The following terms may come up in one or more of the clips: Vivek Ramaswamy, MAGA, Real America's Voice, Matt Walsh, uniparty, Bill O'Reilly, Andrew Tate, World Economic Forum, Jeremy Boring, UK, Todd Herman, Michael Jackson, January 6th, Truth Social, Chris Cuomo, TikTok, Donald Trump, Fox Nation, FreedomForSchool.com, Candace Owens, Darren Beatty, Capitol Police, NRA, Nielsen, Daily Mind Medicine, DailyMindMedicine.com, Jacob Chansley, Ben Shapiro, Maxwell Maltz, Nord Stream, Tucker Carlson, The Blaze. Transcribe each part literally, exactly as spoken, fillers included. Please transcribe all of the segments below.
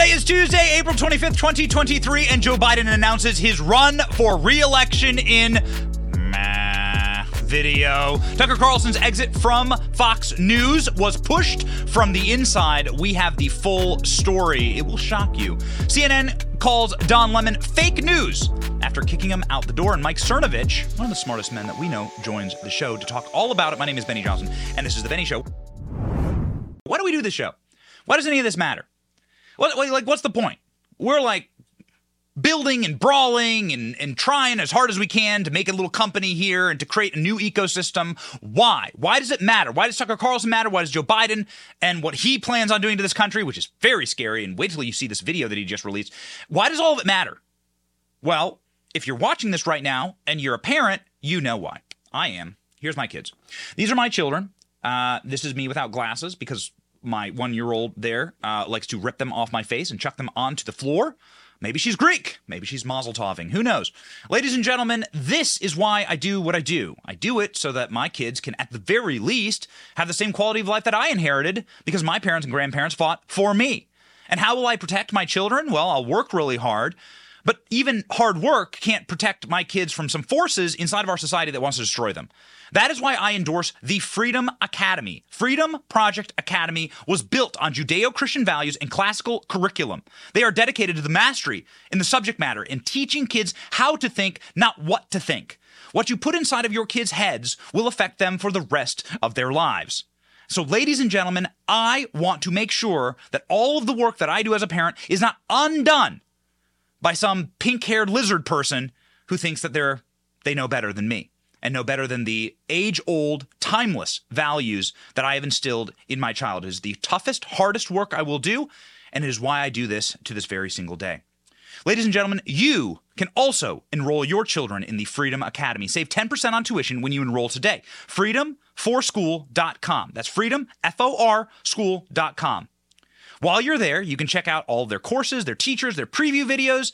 Today is Tuesday, April twenty-fifth, twenty twenty-three, and Joe Biden announces his run for re-election in video. Tucker Carlson's exit from Fox News was pushed from the inside. We have the full story. It will shock you. C N N calls Don Lemon fake news after kicking him out the door. And Mike Cernovich, one of the smartest men that we know, joins the show to talk all about it. My name is Benny Johnson, and this is The Benny Show. Why do we do this show? Why does any of this matter? What, like, what's the point? We're like building and brawling and, and trying as hard as we can to make a little company here and to create a new ecosystem. Why? Why does it matter? Why does Tucker Carlson matter? Why does Joe Biden and what he plans on doing to this country, which is very scary, and wait till you see this video that he just released. Why does all of it matter? Well, if you're watching this right now and you're a parent, you know why. I am. Here's my kids. These are my children. Uh, this is me without glasses because my one-year-old there uh, likes to rip them off my face and chuck them onto the floor. Maybe she's Greek. Maybe she's Mazel Toving. Who knows? Ladies and gentlemen, this is why I do what I do. I do it so that my kids can, at the very least, have the same quality of life that I inherited because my parents and grandparents fought for me. And how will I protect my children? Well, I'll work really hard. But even hard work can't protect my kids from some forces inside of our society that wants to destroy them. That is why I endorse the Freedom Academy. Freedom Project Academy was built on Judeo-Christian values and classical curriculum. They are dedicated to the mastery in the subject matter and teaching kids how to think, not what to think. What you put inside of your kids' heads will affect them for the rest of their lives. So, ladies and gentlemen, I want to make sure that all of the work that I do as a parent is not undone by some pink-haired lizard person who thinks that they're they know better than me and know better than the age-old, timeless values that I have instilled in my child. It is the toughest, hardest work I will do, and it is why I do this to this very single day. Ladies and gentlemen, you can also enroll your children in the Freedom Academy. Save ten percent on tuition when you enroll today. Freedom for School dot com. That's Freedom, F O R, school dot com. While you're there, you can check out all their courses, their teachers, their preview videos.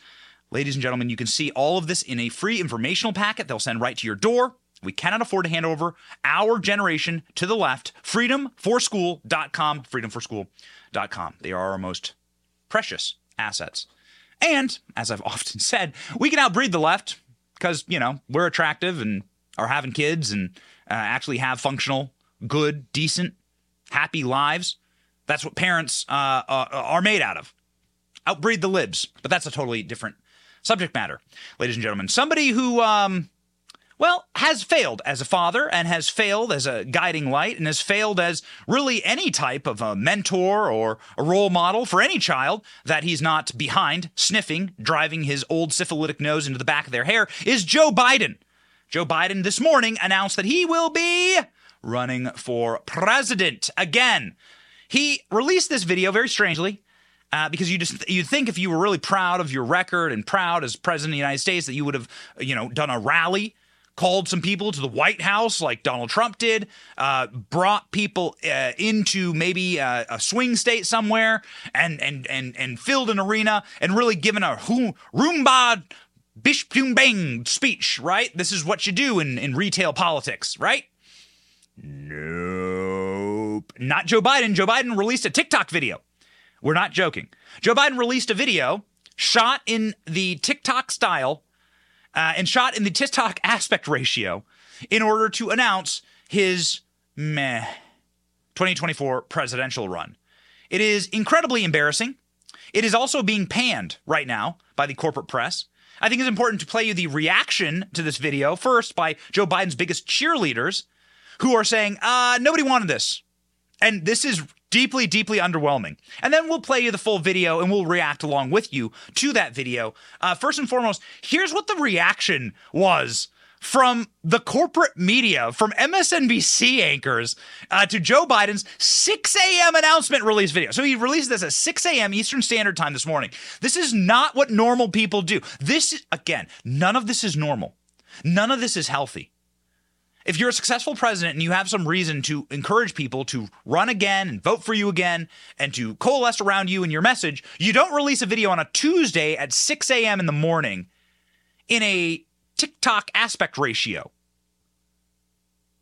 Ladies and gentlemen, you can see all of this in a free informational packet they'll send right to your door. We cannot afford to hand over our generation to the left. Freedom for School dot com, Freedom for School dot com. They are our most precious assets. And, as I've often said, we can outbreed the left because, you know, we're attractive and are having kids and uh, actually have functional, good, decent, happy lives. That's what parents uh, are made out of. Outbreed the libs. But that's a totally different subject matter, ladies and gentlemen. Somebody who, um, well, has failed as a father and has failed as a guiding light and has failed as really any type of a mentor or a role model for any child that he's not behind, sniffing, driving his old syphilitic nose into the back of their hair, is Joe Biden. Joe Biden this morning announced that he will be running for president again. He released this video very strangely uh, because you just you'd think if you were really proud of your record and proud as president of the United States that you would have, you know, done a rally, called some people to the White House like Donald Trump did, uh, brought people uh, into maybe uh, a swing state somewhere and and and and filled an arena and really given a Roomba bish boom bang speech. Right? This is what you do in, in retail politics, right? No. Not Joe Biden. Joe Biden released a TikTok video. We're not joking. Joe Biden released a video shot in the TikTok style uh, and shot in the TikTok aspect ratio in order to announce his meh twenty twenty-four presidential run. It is incredibly embarrassing. It is also being panned right now by the corporate press. I think it's important to play you the reaction to this video first by Joe Biden's biggest cheerleaders who are saying, uh, nobody wanted this. And this is deeply, deeply underwhelming. And then we'll play you the full video and we'll react along with you to that video. Uh, first and foremost, here's what the reaction was from the corporate media, from M S N B C anchors uh, to Joe Biden's six a.m. announcement release video. So he released this at six a.m. Eastern Standard Time this morning. This is not what normal people do. This is, again, none of this is normal. None of this is healthy. If you're a successful president and you have some reason to encourage people to run again and vote for you again and to coalesce around you and your message, you don't release a video on a Tuesday at six a.m. in the morning in a TikTok aspect ratio.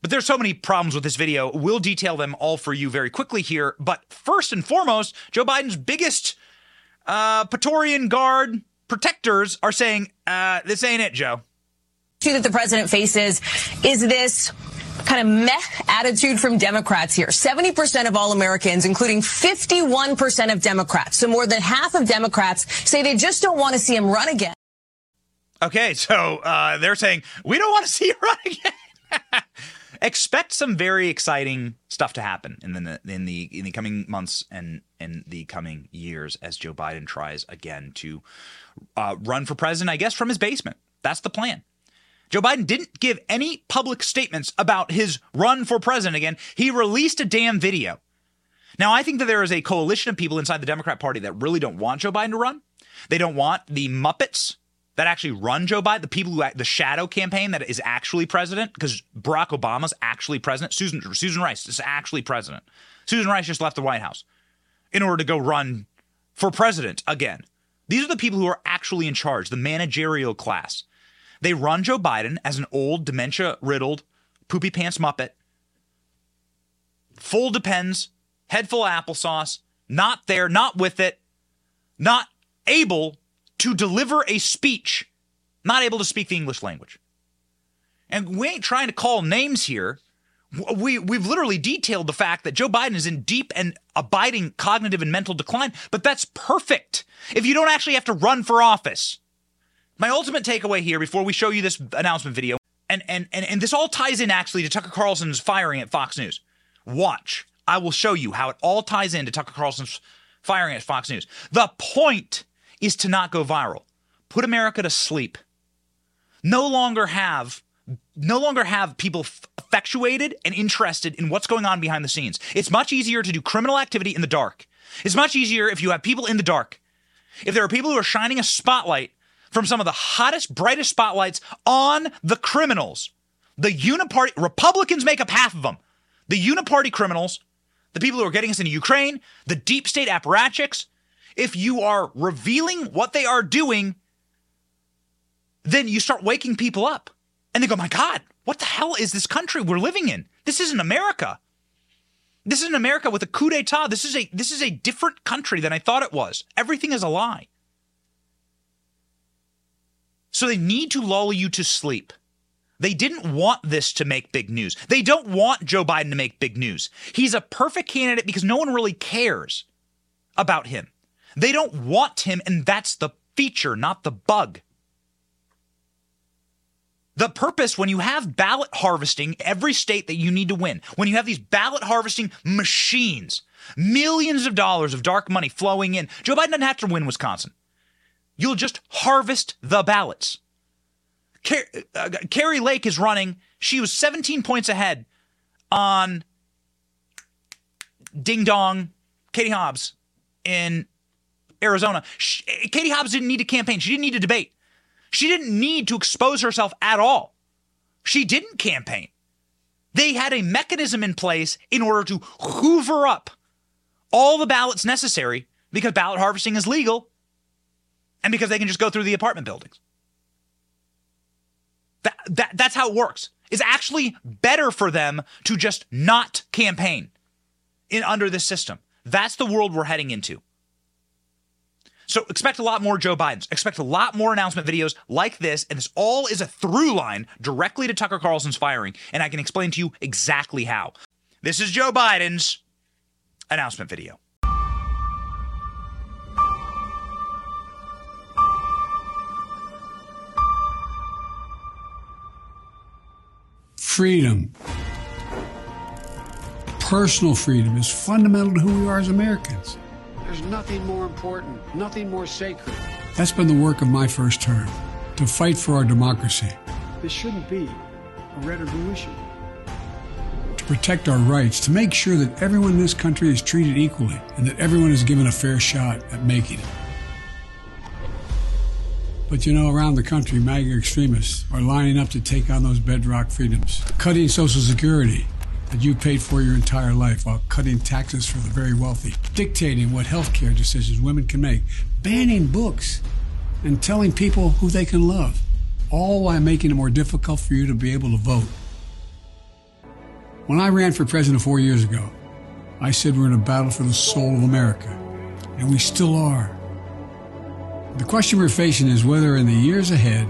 But there's so many problems with this video. We'll detail them all for you very quickly here. But first and foremost, Joe Biden's biggest uh, Praetorian Guard protectors are saying, uh, this ain't it, Joe. That the president faces is this kind of meh attitude from Democrats here. seventy percent of all Americans, including fifty-one percent of Democrats, so more than half of Democrats, say they just don't want to see him run again. Okay, so uh, they're saying, we don't want to see you run again. Expect some very exciting stuff to happen in the in the in the coming months and in the coming years as Joe Biden tries again to uh, run for president, I guess, from his basement. That's the plan. Joe Biden didn't give any public statements about his run for president again. He released a damn video. Now, I think that there is a coalition of people inside the Democrat Party that really don't want Joe Biden to run. They don't want the Muppets that actually run Joe Biden, the people who the shadow campaign that is actually president, because Barack Obama's actually president. Susan Susan Rice is actually president. Susan Rice just left the White House in order to go run for president again. These are the people who are actually in charge, the managerial class. They run Joe Biden as an old, dementia-riddled, poopy-pants Muppet. Full depends, head full of applesauce, not there, not with it, not able to deliver a speech, not able to speak the English language. And we ain't trying to call names here. We, we've literally detailed the fact that Joe Biden is in deep and abiding cognitive and mental decline, but that's perfect if you don't actually have to run for office. My ultimate takeaway here before we show you this announcement video, and, and, and, and this all ties in actually to Tucker Carlson's firing at Fox News. Watch. I will show you how it all ties into Tucker Carlson's firing at Fox News. The point is to not go viral. Put America to sleep. No longer have, no longer have people effectuated and interested in what's going on behind the scenes. It's much easier to do criminal activity in the dark. It's much easier if you have people in the dark. If there are people who are shining a spotlight from some of the hottest, brightest spotlights on the criminals. The uniparty, Republicans make up half of them. The uniparty criminals, the people who are getting us into Ukraine, the deep state apparatchiks. If you are revealing what they are doing, then you start waking people up. And they go, my God, what the hell is this country we're living in? This isn't America. This isn't America with a coup d'etat. This is a, this is a different country than I thought it was. Everything is a lie. So they need to lull you to sleep. They didn't want this to make big news. They don't want Joe Biden to make big news. He's a perfect candidate because no one really cares about him. They don't want him, and that's the feature, not the bug. The purpose, when you have ballot harvesting, every state that you need to win, when you have these ballot harvesting machines, millions of dollars of dark money flowing in, Joe Biden doesn't have to win Wisconsin. You'll just harvest the ballots. Car- uh, Carrie Lake is running. She was seventeen points ahead on Ding Dong, Katie Hobbs in Arizona. She, Katie Hobbs didn't need to campaign. She didn't need to debate. She didn't need to expose herself at all. She didn't campaign. They had a mechanism in place in order to hoover up all the ballots necessary because ballot harvesting is legal. And because they can just go through the apartment buildings. That, that, that's how it works. It's actually better for them to just not campaign in under this system. That's the world we're heading into. So expect a lot more Joe Bidens. Expect a lot more announcement videos like this. And this all is a through line directly to Tucker Carlson's firing. And I can explain to you exactly how. This is Joe Biden's announcement video. Freedom, personal freedom, is fundamental to who we are as Americans. There's nothing more important, nothing more sacred. That's been the work of my first term, to fight for our democracy. This shouldn't be a rhetorical issue. To protect our rights, to make sure that everyone in this country is treated equally and that everyone is given a fair shot at making it. But, you know, around the country, MAGA extremists are lining up to take on those bedrock freedoms, cutting Social Security that you paid for your entire life while cutting taxes for the very wealthy, dictating what health care decisions women can make, banning books, and telling people who they can love, all while making it more difficult for you to be able to vote. When I ran for president four years ago, I said we're in a battle for the soul of America, and we still are. The question we're facing is whether in the years ahead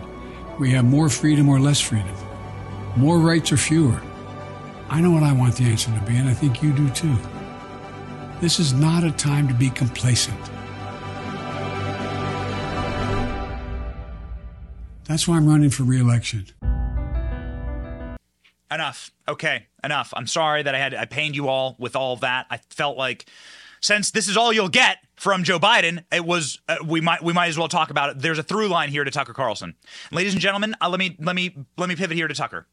we have more freedom or less freedom, more rights or fewer. I know what I want the answer to be, and I think you do too. This is not a time to be complacent. That's why I'm running for re-election. Enough. Okay, enough. I'm sorry that I had I pained you all with all that. I felt like since this is all you'll get from Joe Biden, it was uh, we might we might as well talk about it. There's a through line here to Tucker Carlson, ladies and gentlemen. Uh, let me let me let me pivot here to Tucker.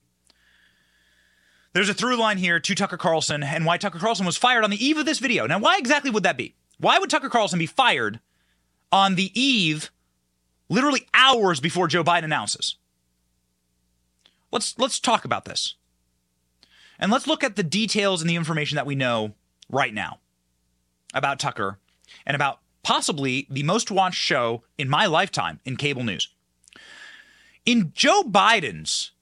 There's a through line here to Tucker Carlson and why Tucker Carlson was fired on the eve of this video. Now, why exactly would that be? Why would Tucker Carlson be fired on the eve, literally hours before Joe Biden announces? Let's let's talk about this. And let's look at the details and the information that we know right now about Tucker and about possibly the most watched show in my lifetime in cable news. In Joe Biden's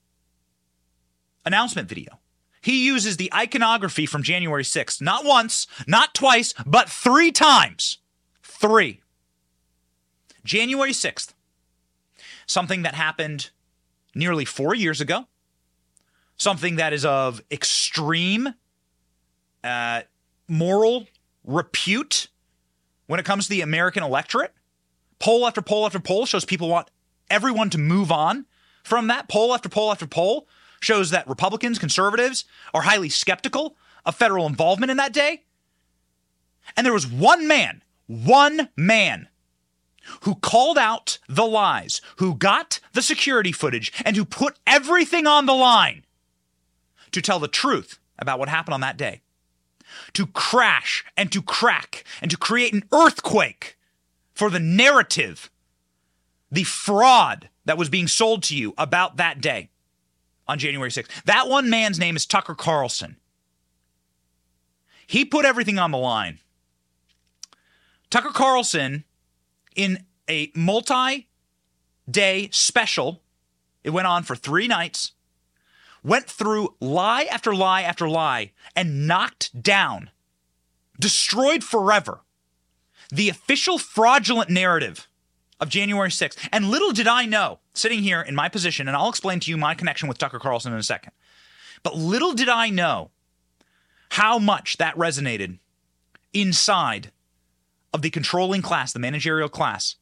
announcement video, he uses the iconography from January sixth, not once, not twice, but three times. Three. January sixth, something that happened nearly four years ago. Something that is of extreme uh, moral repute when it comes to the American electorate. Poll after poll after poll shows people want everyone to move on from that. Poll after poll after poll shows that Republicans, conservatives are highly skeptical of federal involvement in that day. And there was one man, one man who called out the lies, who got the security footage, and who put everything on the line to tell the truth about what happened on that day, to crash and to crack and to create an earthquake for the narrative, the fraud that was being sold to you about that day on January sixth. That one man's name is Tucker Carlson. He put everything on the line. Tucker Carlson, in a multi-day special, it went on for three nights, went through lie after lie after lie and knocked down, destroyed forever, the official fraudulent narrative of January sixth. And little did I know, sitting here in my position, and I'll explain to you my connection with Tucker Carlson in a second, but little did I know how much that resonated inside of the controlling class, the managerial class,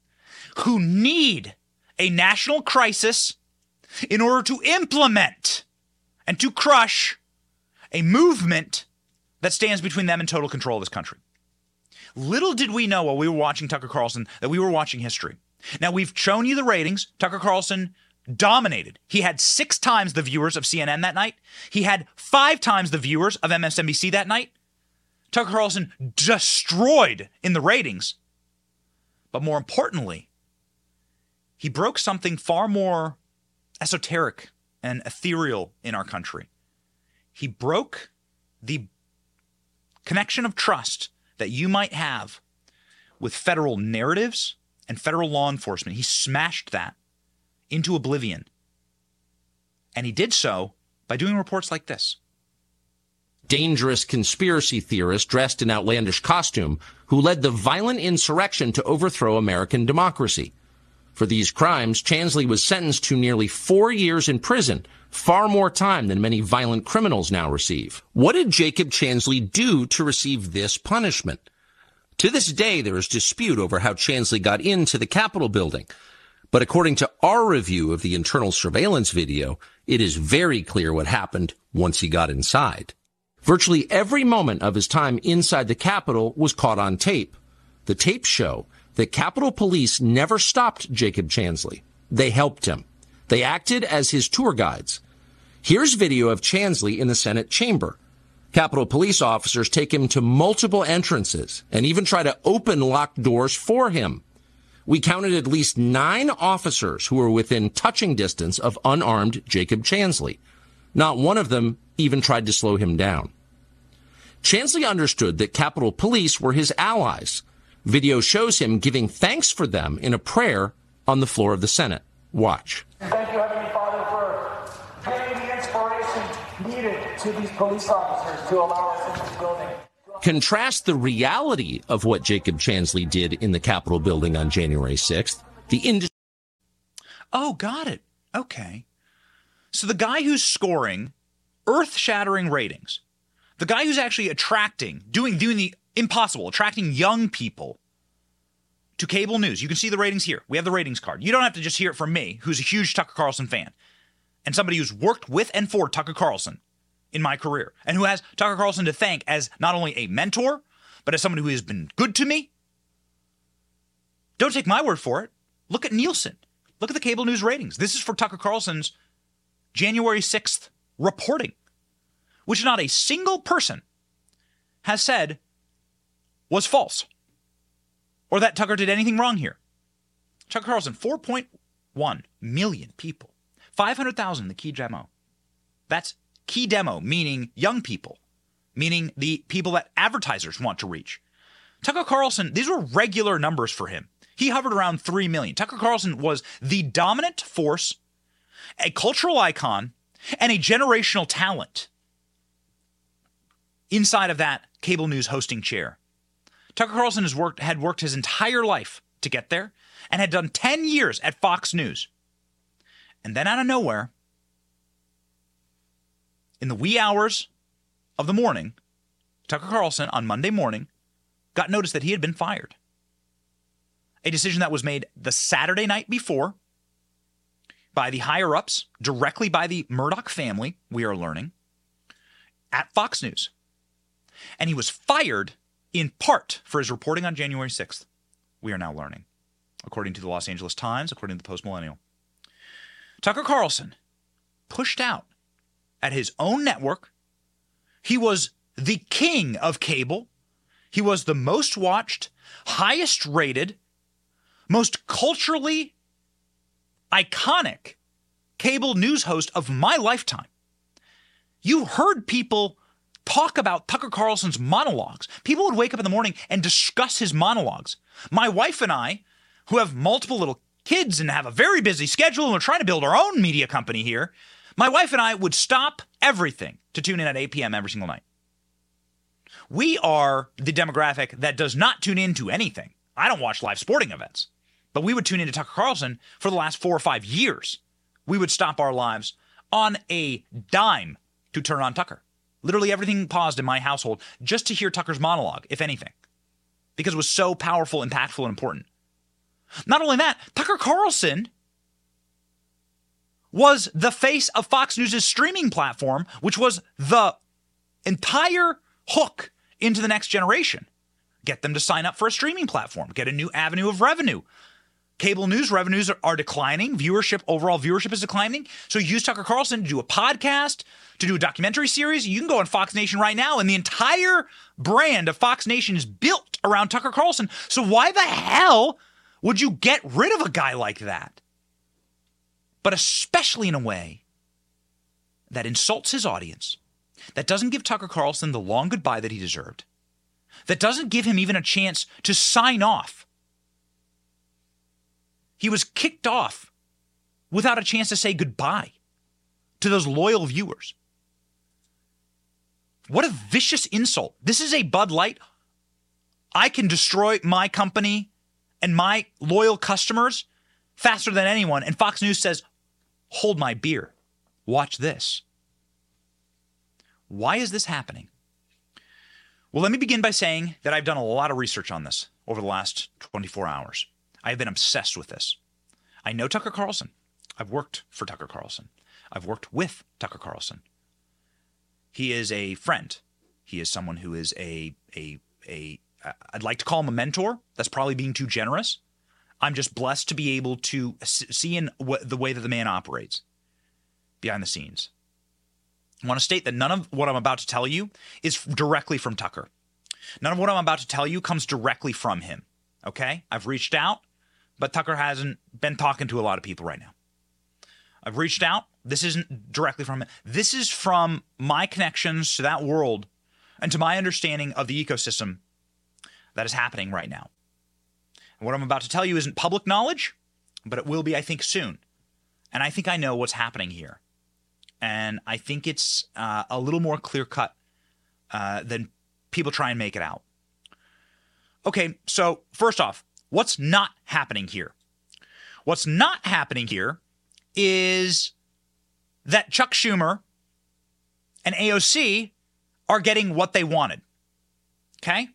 who need a national crisis in order to implement and to crush a movement that stands between them and total control of this country. Little did we know while we were watching Tucker Carlson that we were watching history. Now, we've shown you the ratings. Tucker Carlson dominated. He had six times the viewers of C N N that night. He had five times the viewers of M S N B C that night. Tucker Carlson destroyed in the ratings. But more importantly, he broke something far more esoteric and ethereal in our country. He broke the connection of trust that you might have with federal narratives and federal law enforcement. He smashed that into oblivion. And he did so by doing reports like this. Dangerous conspiracy theorist dressed in outlandish costume who led the violent insurrection to overthrow American democracy. For these crimes, Chansley was sentenced to nearly four years in prison, far more time than many violent criminals now receive. What did Jacob Chansley do to receive this punishment? To this day, there is dispute over how Chansley got into the Capitol building. But according to our review of the internal surveillance video, it is very clear what happened once he got inside. Virtually every moment of his time inside the Capitol was caught on tape. The tapes show the Capitol Police never stopped Jacob Chansley. They helped him. They acted as his tour guides. Here's video of Chansley in the Senate chamber. Capitol Police officers take him to multiple entrances and even try to open locked doors for him. We counted at least nine officers who were within touching distance of unarmed Jacob Chansley. Not one of them even tried to slow him down. Chansley understood that Capitol Police were his allies. Video shows him giving thanks for them in a prayer on the floor of the Senate. Watch. Thank you, Heavenly Father, for giving the inspiration needed to these police officers to allow us into this building. Contrast the reality of what Jacob Chansley did in the Capitol building on January sixth The industry. Oh, got it. Okay. So the guy who's scoring earth-shattering ratings, the guy who's actually attracting, doing doing the impossible, attracting young people to cable news. You can see the ratings here. We have the ratings card. You don't have to just hear it from me, who's a huge Tucker Carlson fan and somebody who's worked with and for Tucker Carlson in my career and who has Tucker Carlson to thank as not only a mentor, but as someone who has been good to me. Don't take my word for it. Look at Nielsen. Look at the cable news ratings. This is for Tucker Carlson's January sixth reporting, which not a single person has said was false or that Tucker did anything wrong here. Tucker Carlson, four point one million people, five hundred thousand the key demo. That's key demo, meaning young people, meaning the people that advertisers want to reach. Tucker Carlson, these were regular numbers for him. He hovered around three million. Tucker Carlson was the dominant force, a cultural icon, and a generational talent inside of that cable news hosting chair. Tucker Carlson has worked had worked his entire life to get there and had done ten years at Fox News. And then out of nowhere, in the wee hours of the morning, Tucker Carlson on Monday morning got notice that he had been fired. A decision that was made the Saturday night before by the higher-ups, directly by the Murdoch family, we are learning, at Fox News. And he was fired in part for his reporting on January sixth, we are now learning, according to the Los Angeles Times, according to the Post-Millennial. Tucker Carlson pushed out at his own network. He was the king of cable. He was the most watched, highest rated, most culturally iconic cable news host of my lifetime. You heard people talk about Tucker Carlson's monologues. People would wake up in the morning and discuss his monologues. My wife and I, who have multiple little kids and have a very busy schedule and we're trying to build our own media company here, my wife and I would stop everything to tune in at eight p.m. every single night. We are the demographic that does not tune into anything. I don't watch live sporting events, but we would tune into Tucker Carlson for the last four or five years. We would stop our lives on a dime to turn on Tucker. Literally everything paused in my household just to hear Tucker's monologue, if anything, because it was so powerful, impactful, and important. Not only that, Tucker Carlson was the face of Fox News' streaming platform, which was the entire hook into the next generation. Get them to sign up for a streaming platform. Get a new avenue of revenue. Cable news revenues are, are declining. Viewership, overall viewership is declining. So you use Tucker Carlson to do a podcast, to do a documentary series. You can go on Fox Nation right now, and the entire brand of Fox Nation is built around Tucker Carlson. So why the hell would you get rid of a guy like that? But especially in a way that insults his audience, that doesn't give Tucker Carlson the long goodbye that he deserved, that doesn't give him even a chance to sign off. He was kicked off without a chance to say goodbye to those loyal viewers. What a vicious insult. This is a Bud Light. I can destroy my company and my loyal customers faster than anyone. And Fox News says, hold my beer. Watch this. Why is this happening? Well, let me begin by saying that I've done a lot of research on this over the last twenty-four hours. I have been obsessed with this. I know Tucker Carlson. I've worked for Tucker Carlson. I've worked with Tucker Carlson. He is a friend. He is someone who is a, a, a, I'd like to call him a mentor. That's probably being too generous. I'm just blessed to be able to see in the way that the man operates behind the scenes. I want to state that none of what I'm about to tell you is directly from Tucker. None of what I'm about to tell you comes directly from him, okay? I've reached out, but Tucker hasn't been talking to a lot of people right now. I've reached out. This isn't directly from him. This is from my connections to that world and to my understanding of the ecosystem that is happening right now. And what I'm about to tell you isn't public knowledge, but it will be, I think, soon. And I think I know what's happening here. And I think it's uh, a little more clear-cut uh, than people try and make it out. Okay, so first off, what's not happening here? What's not happening here is that Chuck Schumer and A O C are getting what they wanted. Okay?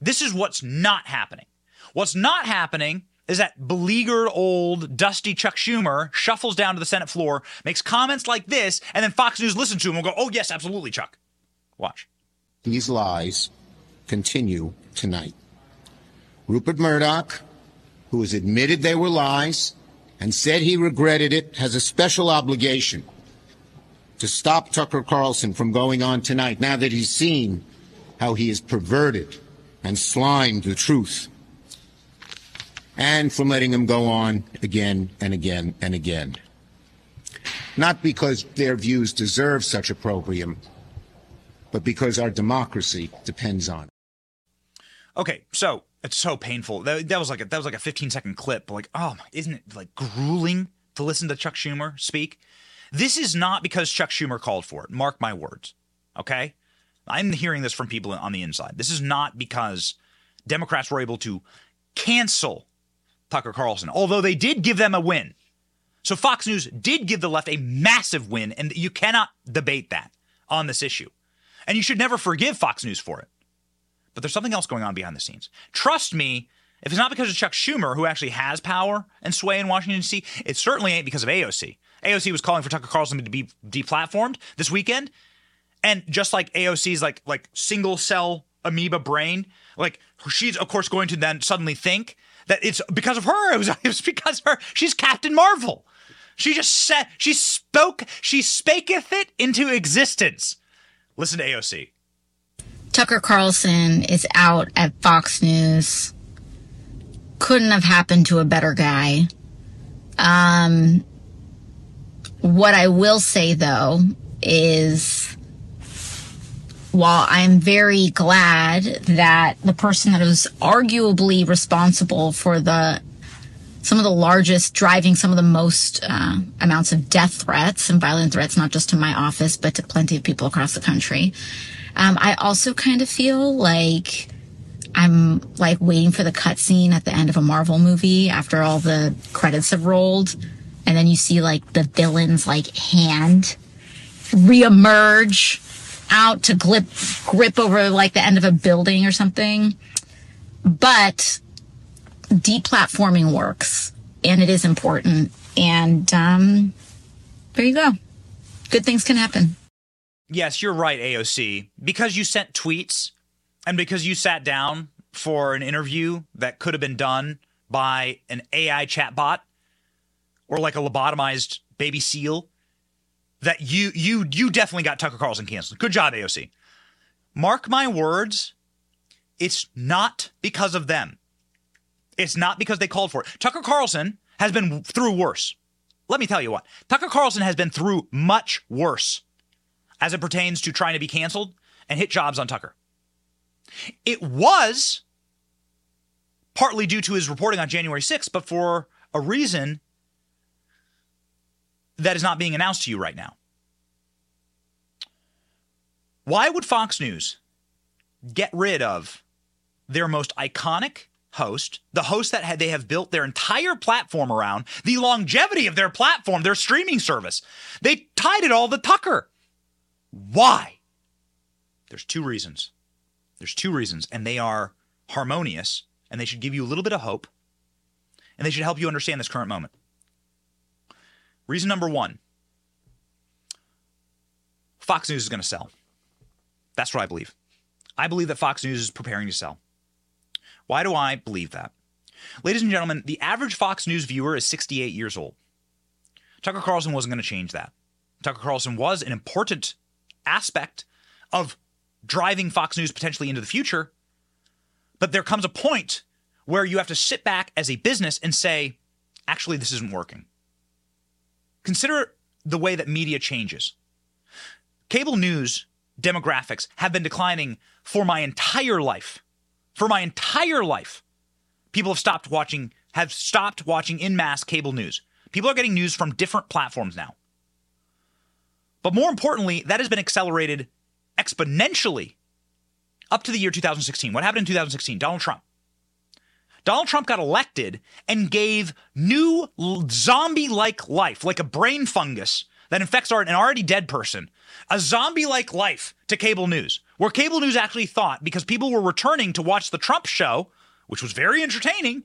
This is what's not happening. What's not happening is that beleaguered old dusty Chuck Schumer shuffles down to the Senate floor, makes comments like this, and then Fox News listens to him and go, oh, yes, absolutely, Chuck. Watch. These lies continue tonight. Rupert Murdoch, who has admitted they were lies and said he regretted it, has a special obligation to stop Tucker Carlson from going on tonight, now that he's seen how he has perverted and slimed the truth, and from letting him go on again and again and again. Not because their views deserve such opprobrium, but because our democracy depends on it. Okay, so it's so painful. That, that was like a, that was like a fifteen second clip. Like, oh, isn't it like grueling to listen to Chuck Schumer speak? This is not because Chuck Schumer called for it. Mark my words. Okay, I'm hearing this from people on the inside. This is not because Democrats were able to cancel Tucker Carlson, although they did give them a win. So Fox News did give the left a massive win, and you cannot debate that on this issue. And you should never forgive Fox News for it. But there's something else going on behind the scenes. Trust me, if it's not because of Chuck Schumer, who actually has power and sway in Washington, D C, it certainly ain't because of A O C. A O C was calling for Tucker Carlson to be deplatformed this weekend. And just like A O C's like, like single cell amoeba brain, like she's, of course, going to then suddenly think that it's because of her. It was, it was because of her. She's Captain Marvel. She just said, she spoke, she spaketh it into existence. Listen to A O C. Tucker Carlson is out at Fox News. Couldn't have happened to a better guy. Um, what I will say, though, is while I'm very glad that the person that was arguably responsible for the some of the largest, driving some of the most uh, amounts of death threats and violent threats, not just to my office, but to plenty of people across the country. Um, I also kind of feel like I'm like waiting for the cutscene at the end of a Marvel movie after all the credits have rolled. And then you see like the villain's like hand reemerge out to grip, grip over like the end of a building or something. But deplatforming works, and it is important. And um, there you go. Good things can happen. Yes, you're right, A O C. Because you sent tweets and because you sat down for an interview that could have been done by an A I chatbot or like a lobotomized baby seal, that you you you definitely got Tucker Carlson canceled. Good job, A O C. Mark my words, it's not because of them. It's not because they called for it. Tucker Carlson has been through worse. Let me tell you what. Tucker Carlson has been through much worse as it pertains to trying to be canceled and hit jobs on Tucker. It was partly due to his reporting on January sixth, but for a reason that is not being announced to you right now. Why would Fox News get rid of their most iconic host, the host that they have built their entire platform around, the longevity of their platform, their streaming service? They tied it all to Tucker. Why? There's two reasons. There's two reasons, and they are harmonious, and they should give you a little bit of hope, and they should help you understand this current moment. Reason number one, Fox News is going to sell. That's what I believe. I believe that Fox News is preparing to sell. Why do I believe that? Ladies and gentlemen, the average Fox News viewer is sixty-eight years old. Tucker Carlson wasn't going to change that. Tucker Carlson was an important aspect of driving Fox News potentially into the future. But there comes a point where you have to sit back as a business and say, actually, this isn't working. Consider the way that media changes. Cable news demographics have been declining for my entire life. For my entire life, people have stopped watching, have stopped watching en masse cable news. People are getting news from different platforms now. But more importantly, that has been accelerated exponentially up to the year two thousand sixteen. What happened in two thousand sixteen? Donald Trump. Donald Trump got elected and gave new zombie-like life, like a brain fungus that infects an already dead person, a zombie-like life to cable news, where cable news actually thought, because people were returning to watch the Trump show, which was very entertaining,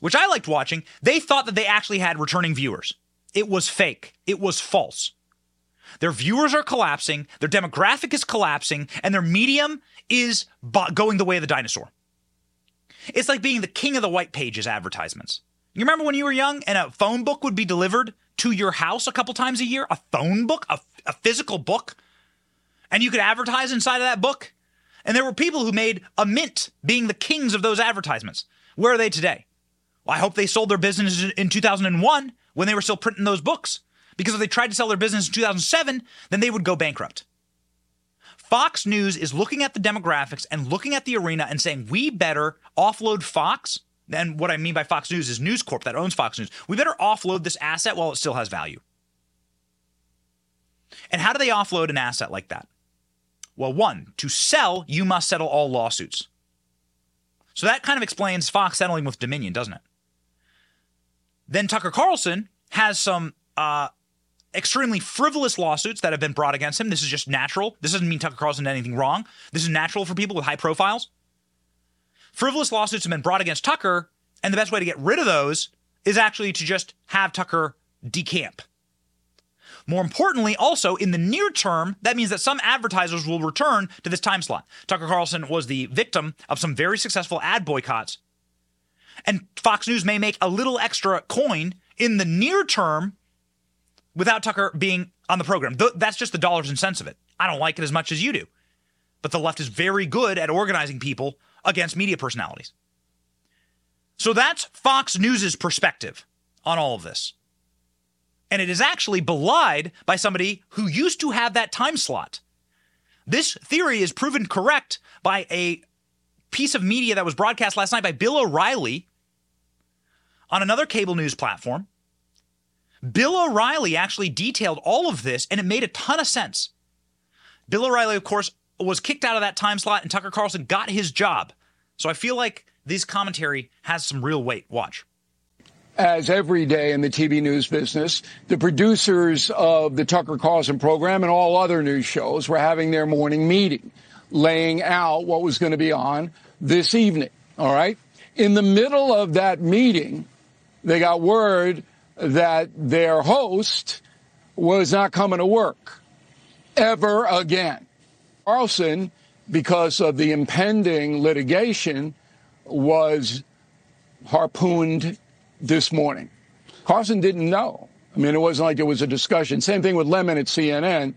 which I liked watching, they thought that they actually had returning viewers. It was fake. It was false. Their viewers are collapsing, their demographic is collapsing, and their medium is bo- going the way of the dinosaur. It's like being the king of the white pages advertisements. You remember when you were young and a phone book would be delivered to your house a couple times a year? A phone book? A, a physical book? And you could advertise inside of that book? And there were people who made a mint being the kings of those advertisements. Where are they today? Well, I hope they sold their business in two thousand one when they were still printing those books. Because if they tried to sell their business in two thousand seven, then they would go bankrupt. Fox News is looking at the demographics and looking at the arena and saying, we better offload Fox. And what I mean by Fox News is News Corp that owns Fox News. We better offload this asset while it still has value. And how do they offload an asset like that? Well, one, to sell, you must settle all lawsuits. So that kind of explains Fox settling with Dominion, doesn't it? Then Tucker Carlson has some... Uh, extremely frivolous lawsuits that have been brought against him. This is just natural. This doesn't mean Tucker Carlson did anything wrong. This is natural for people with high profiles. Frivolous lawsuits have been brought against Tucker, and the best way to get rid of those is actually to just have Tucker decamp. More importantly, also, in the near term, that means that some advertisers will return to this time slot. Tucker Carlson was the victim of some very successful ad boycotts, and Fox News may make a little extra coin in the near term without Tucker being on the program. That's just the dollars and cents of it. I don't like it as much as you do. But the left is very good at organizing people against media personalities. So that's Fox News's perspective on all of this. And it is actually belied by somebody who used to have that time slot. This theory is proven correct by a piece of media that was broadcast last night by Bill O'Reilly on another cable news platform. Bill O'Reilly actually detailed all of this, and it made a ton of sense. Bill O'Reilly, of course, was kicked out of that time slot, and Tucker Carlson got his job. So I feel like this commentary has some real weight. Watch. As every day in the T V news business, the producers of the Tucker Carlson program and all other news shows were having their morning meeting, laying out what was going to be on this evening. All right. In the middle of that meeting, they got word that their host was not coming to work ever again. Carlson, because of the impending litigation, was harpooned this morning. Carlson didn't know. I mean, it wasn't like there was a discussion. Same thing with Lemon at C N N.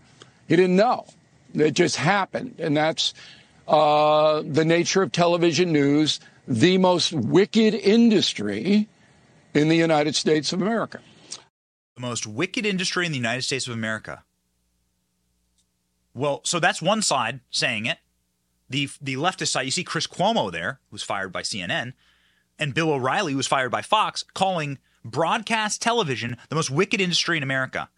He didn't know. It just happened. And that's uh, the nature of television news, the most wicked industry in the United States of America. The most wicked industry in the United States of America. Well, so that's one side saying it. The the leftist side, you see Chris Cuomo there, who's fired by C N N, and Bill O'Reilly, who was fired by Fox, calling broadcast television the most wicked industry in America.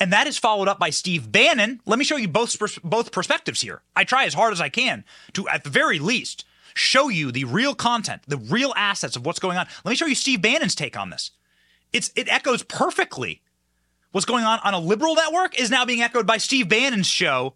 And that is followed up by Steve Bannon. Let me show you both, both perspectives here. I try as hard as I can to, at the very least, show you the real content, the real assets of what's going on. Let me show you Steve Bannon's take on this. It's it echoes perfectly. What's going on on a liberal network is now being echoed by Steve Bannon's show.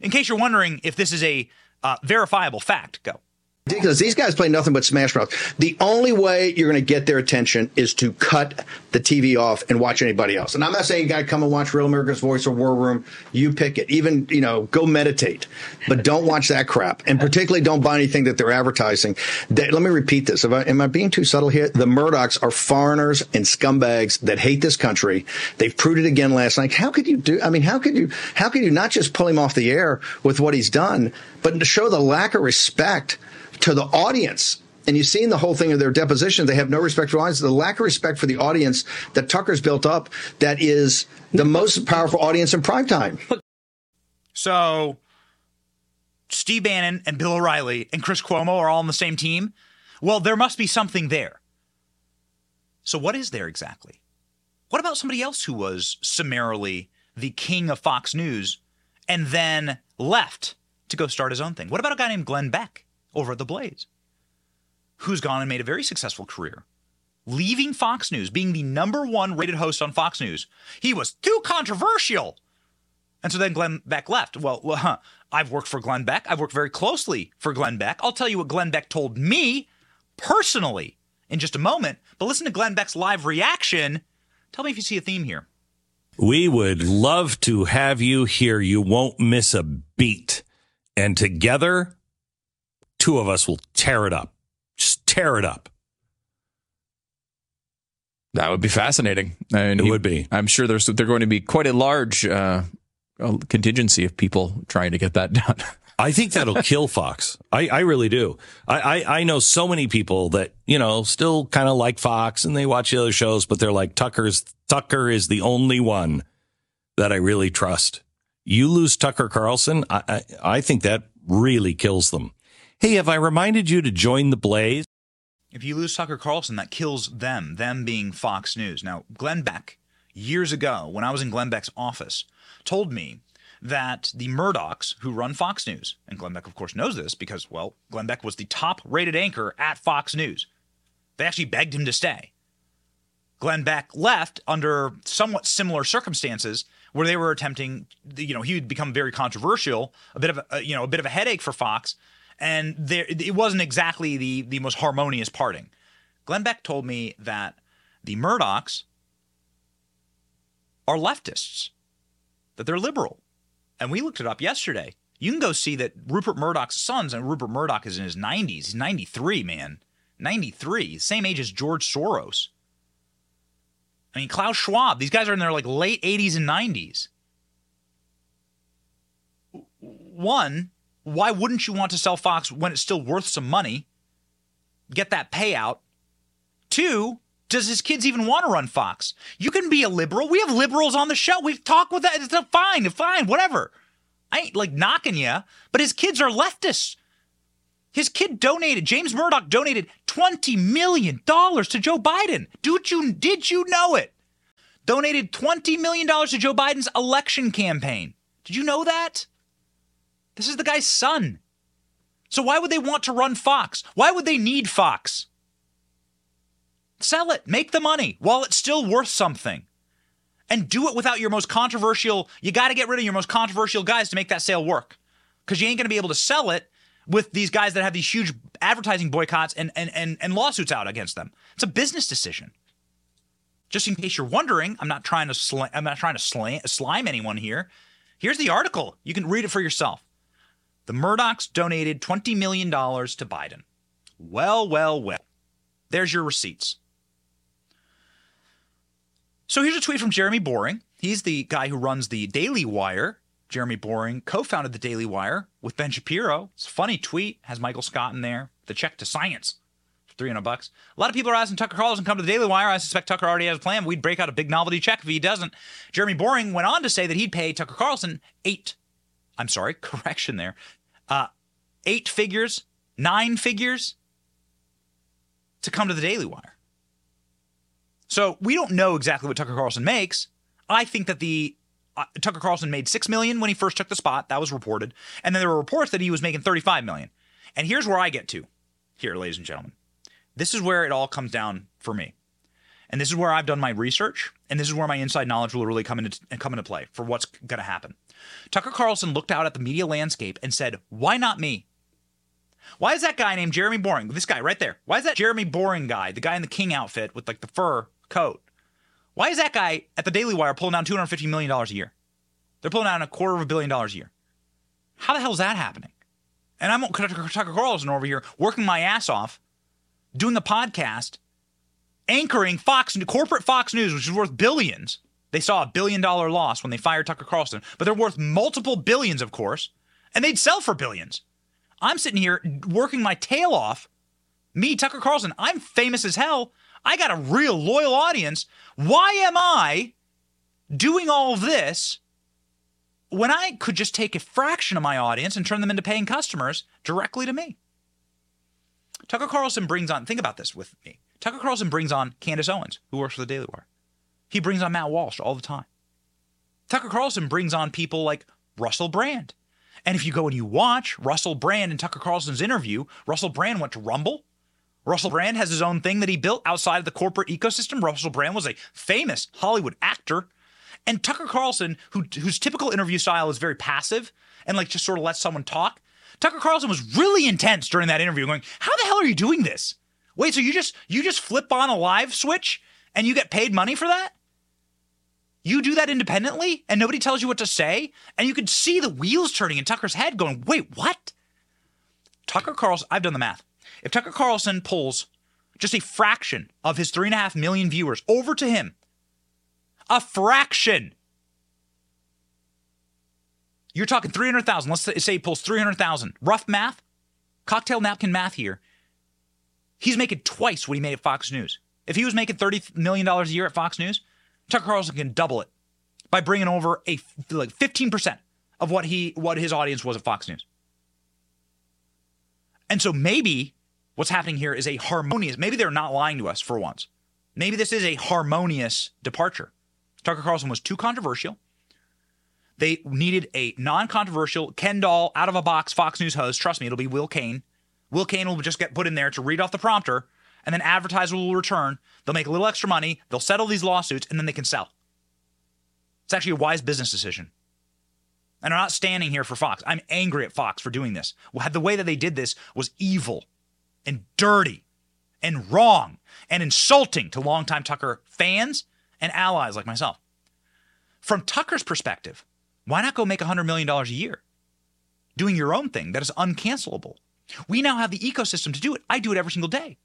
In case you're wondering if this is a uh, verifiable fact, go. Ridiculous. These guys play nothing but smash mouth. The only way you're going to get their attention is to cut the T V off and watch anybody else. And I'm not saying you got to come and watch Real America's Voice or War Room. You pick it. Even, you know, go meditate. But don't watch that crap. And particularly don't buy anything that they're advertising. They, let me repeat this. Am I, am I being too subtle here? The Murdochs are foreigners and scumbags that hate this country. They've proved it again last night. How could you do? I mean, how could you? How could you not just pull him off the air with what he's done, but to show the lack of respect to the audience? And you've seen the whole thing of their depositions. They have no respect for the audience. The lack of respect for the audience that Tucker's built up, that is the most powerful audience in primetime. So Steve Bannon and Bill O'Reilly and Chris Cuomo are all on the same team. Well, there must be something there. So what is there exactly? What about somebody else who was summarily the king of Fox News and then left to go start his own thing? What about a guy named Glenn Beck over at The Blaze? who's gone and made a very successful career, leaving Fox News, being the number one rated host on Fox News. He was too controversial. And so then Glenn Beck left. Well, well huh. I've worked for Glenn Beck. I've worked very closely for Glenn Beck. I'll tell you what Glenn Beck told me personally in just a moment. But listen to Glenn Beck's live reaction. Tell me if you see a theme here. We would love to have you here. You won't miss a beat. And together, two of us will tear it up. Just tear it up. That would be fascinating. I mean, it he, would be. I'm sure there's they're going to be quite a large uh, contingency of people trying to get that done. I think that'll kill Fox. I, I really do. I, I, I know so many people that, you know, still kind of like Fox and they watch the other shows, but they're like, Tucker's Tucker is the only one that I really trust. You lose Tucker Carlson. I, I, I think that really kills them. Hey, have I reminded you to join the Blaze? If you lose Tucker Carlson, that kills them, them being Fox News. Now, Glenn Beck, years ago, when I was in Glenn Beck's office, told me that the Murdochs who run Fox News, and Glenn Beck, of course, knows this because, well, Glenn Beck was the top-rated anchor at Fox News. They actually begged him to stay. Glenn Beck left under somewhat similar circumstances where they were attempting, you know, he would become very controversial, a bit of a, you know, a bit of a headache for Fox. And there, it wasn't exactly the, the most harmonious parting. Glenn Beck told me that the Murdochs are leftists, that they're liberal. And we looked it up yesterday. You can go see that Rupert Murdoch's sons, and Rupert Murdoch is in his nineties. He's ninety-three, man. ninety-three. Same age as George Soros. I mean, Klaus Schwab. These guys are in their like late eighties and nineties. One... Why wouldn't you want to sell Fox when it's still worth some money? Get that payout. Two, does his kids even want to run Fox? You can be a liberal. We have liberals on the show. We've talked with that. It's fine, fine, whatever. I ain't like knocking you, but his kids are leftists. His kid donated, James Murdoch donated twenty million dollars to Joe Biden. Did you, did you know it? Donated twenty million dollars to Joe Biden's election campaign. Did you know that? This is the guy's son. So why would they want to run Fox? Why would they need Fox? Sell it. Make the money while it's still worth something. And do it without your most controversial. You got to get rid of your most controversial guys to make that sale work. Because you ain't going to be able to sell it with these guys that have these huge advertising boycotts and, and, and, and lawsuits out against them. It's a business decision. Just in case you're wondering, I'm not trying to sl- I'm not trying to sl- slime anyone here. Here's the article. You can read it for yourself. The Murdochs donated twenty million dollars to Biden. Well, well, well. There's your receipts. So here's a tweet from Jeremy Boring. He's the guy who runs the Daily Wire. Jeremy Boring co-founded the Daily Wire with Ben Shapiro. It's a funny tweet. Has Michael Scott in there. The check to science. three hundred bucks. A lot of people are asking Tucker Carlson come to the Daily Wire. I suspect Tucker already has a plan. We'd break out a big novelty check if he doesn't. Jeremy Boring went on to say that he'd pay Tucker Carlson eight I'm sorry, correction there. Uh, eight figures, nine figures to come to the Daily Wire. So we don't know exactly what Tucker Carlson makes. I think that the uh, Tucker Carlson made six million dollars when he first took the spot. That was reported. And then there were reports that he was making thirty-five million dollars. And here's where I get to here, ladies and gentlemen. This is where it all comes down for me. And this is where I've done my research. And this is where my inside knowledge will really come into, come into play for what's going to happen. Tucker Carlson looked out at the media landscape and said, why not me? Why is that guy named Jeremy Boring, this guy right there, why is that Jeremy Boring guy, the guy in the King outfit with like the fur coat, why is that guy at the Daily Wire pulling down two hundred fifty million dollars a year? They're pulling down a quarter of a billion dollars a year. How the hell is that happening? And I'm Tucker Carlson over here working my ass off, doing a podcast, anchoring Fox, corporate Fox News, which is worth billions. They saw a billion-dollar loss when they fired Tucker Carlson, but they're worth multiple billions, of course, and they'd sell for billions. I'm sitting here working my tail off. Me, Tucker Carlson, I'm famous as hell. I got a real loyal audience. Why am I doing all this when I could just take a fraction of my audience and turn them into paying customers directly to me? Tucker Carlson brings on, think about this with me. Tucker Carlson brings on Candace Owens, who works for the Daily Wire. He brings on Matt Walsh all the time. Tucker Carlson brings on people like Russell Brand. And if you go and you watch Russell Brand and Tucker Carlson's interview, Russell Brand went to Rumble. Russell Brand has his own thing that he built outside of the corporate ecosystem. Russell Brand was a famous Hollywood actor. And Tucker Carlson, who, whose typical interview style is very passive and like just sort of lets someone talk, Tucker Carlson was really intense during that interview going, how the hell are you doing this? Wait, so you just you just flip on a live switch and you get paid money for that? You do that independently and nobody tells you what to say? And you could see the wheels turning in Tucker's head going, wait, what? Tucker Carlson, I've done the math. If Tucker Carlson pulls just a fraction of his three and a half million viewers over to him, a fraction. You're talking three hundred thousand. Let's say he pulls three hundred thousand. Rough math, cocktail napkin math here. He's making twice what he made at Fox News. If he was making thirty million dollars a year at Fox News, Tucker Carlson can double it by bringing over a like fifteen percent of what he what his audience was at Fox News. And so maybe what's happening here is a harmonious, maybe they're not lying to us for once. Maybe this is a harmonious departure. Tucker Carlson was too controversial. They needed a non-controversial Ken Doll out of a box Fox News host. Trust me, it'll be Will Cain. Will Cain will just get put in there to read off the prompter, and then advertisers will return. They'll make a little extra money. They'll settle these lawsuits, and then they can sell. It's actually a wise business decision. And I'm not standing here for Fox. I'm angry at Fox for doing this. The way that they did this was evil and dirty and wrong and insulting to longtime Tucker fans and allies like myself. From Tucker's perspective, why not go make one hundred million dollars a year doing your own thing that is uncancelable? We now have the ecosystem to do it. I do it every single day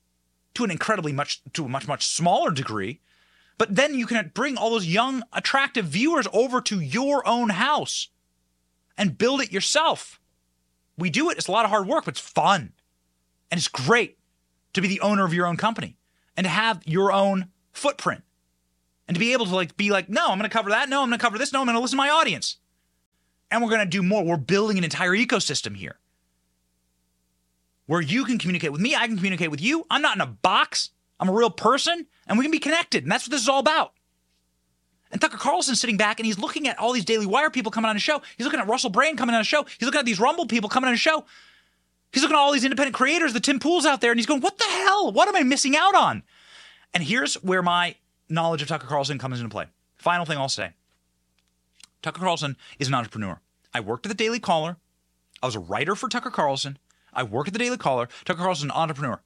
to an incredibly much, to a much, much smaller degree. But then you can bring all those young, attractive viewers over to your own house and build it yourself. We do it. It's a lot of hard work, but it's fun. And it's great to be the owner of your own company and to have your own footprint and to be able to like be like, no, I'm going to cover that. No, I'm going to cover this. No, I'm going to listen to my audience. And we're going to do more. We're building an entire ecosystem here where you can communicate with me. I can communicate with you. I'm not in a box. I'm a real person and we can be connected. And that's what this is all about. And Tucker Carlson's sitting back and he's looking at all these Daily Wire people coming on the show. He's looking at Russell Brand coming on the show. He's looking at these Rumble people coming on the show. He's looking at all these independent creators, the Tim Pools out there, and he's going, what the hell? What am I missing out on? And here's where my knowledge of Tucker Carlson comes into play. Final thing I'll say. Tucker Carlson is an entrepreneur. I worked at the Daily Caller. I was a writer for Tucker Carlson. I worked at the Daily Caller. Tucker Carlson's an entrepreneur.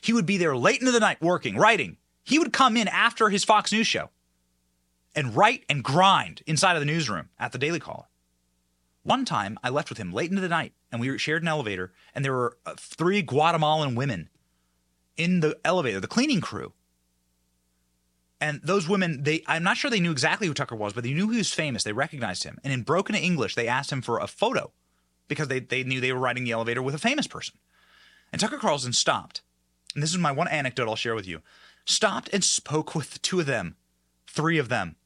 He would be there late into the night working, writing. He would come in after his Fox News show and write and grind inside of the newsroom at the Daily Caller. One time, I left with him late into the night, and we shared an elevator, and there were uh, three Guatemalan women in the elevator, the cleaning crew. And those women, they I'm not sure they knew exactly who Tucker was, but they knew he was famous. They recognized him. And in broken English, they asked him for a photo because they, they knew they were riding the elevator with a famous person. And Tucker Carlson stopped, and this is my one anecdote I'll share with you, stopped and spoke with the two of them, three of them,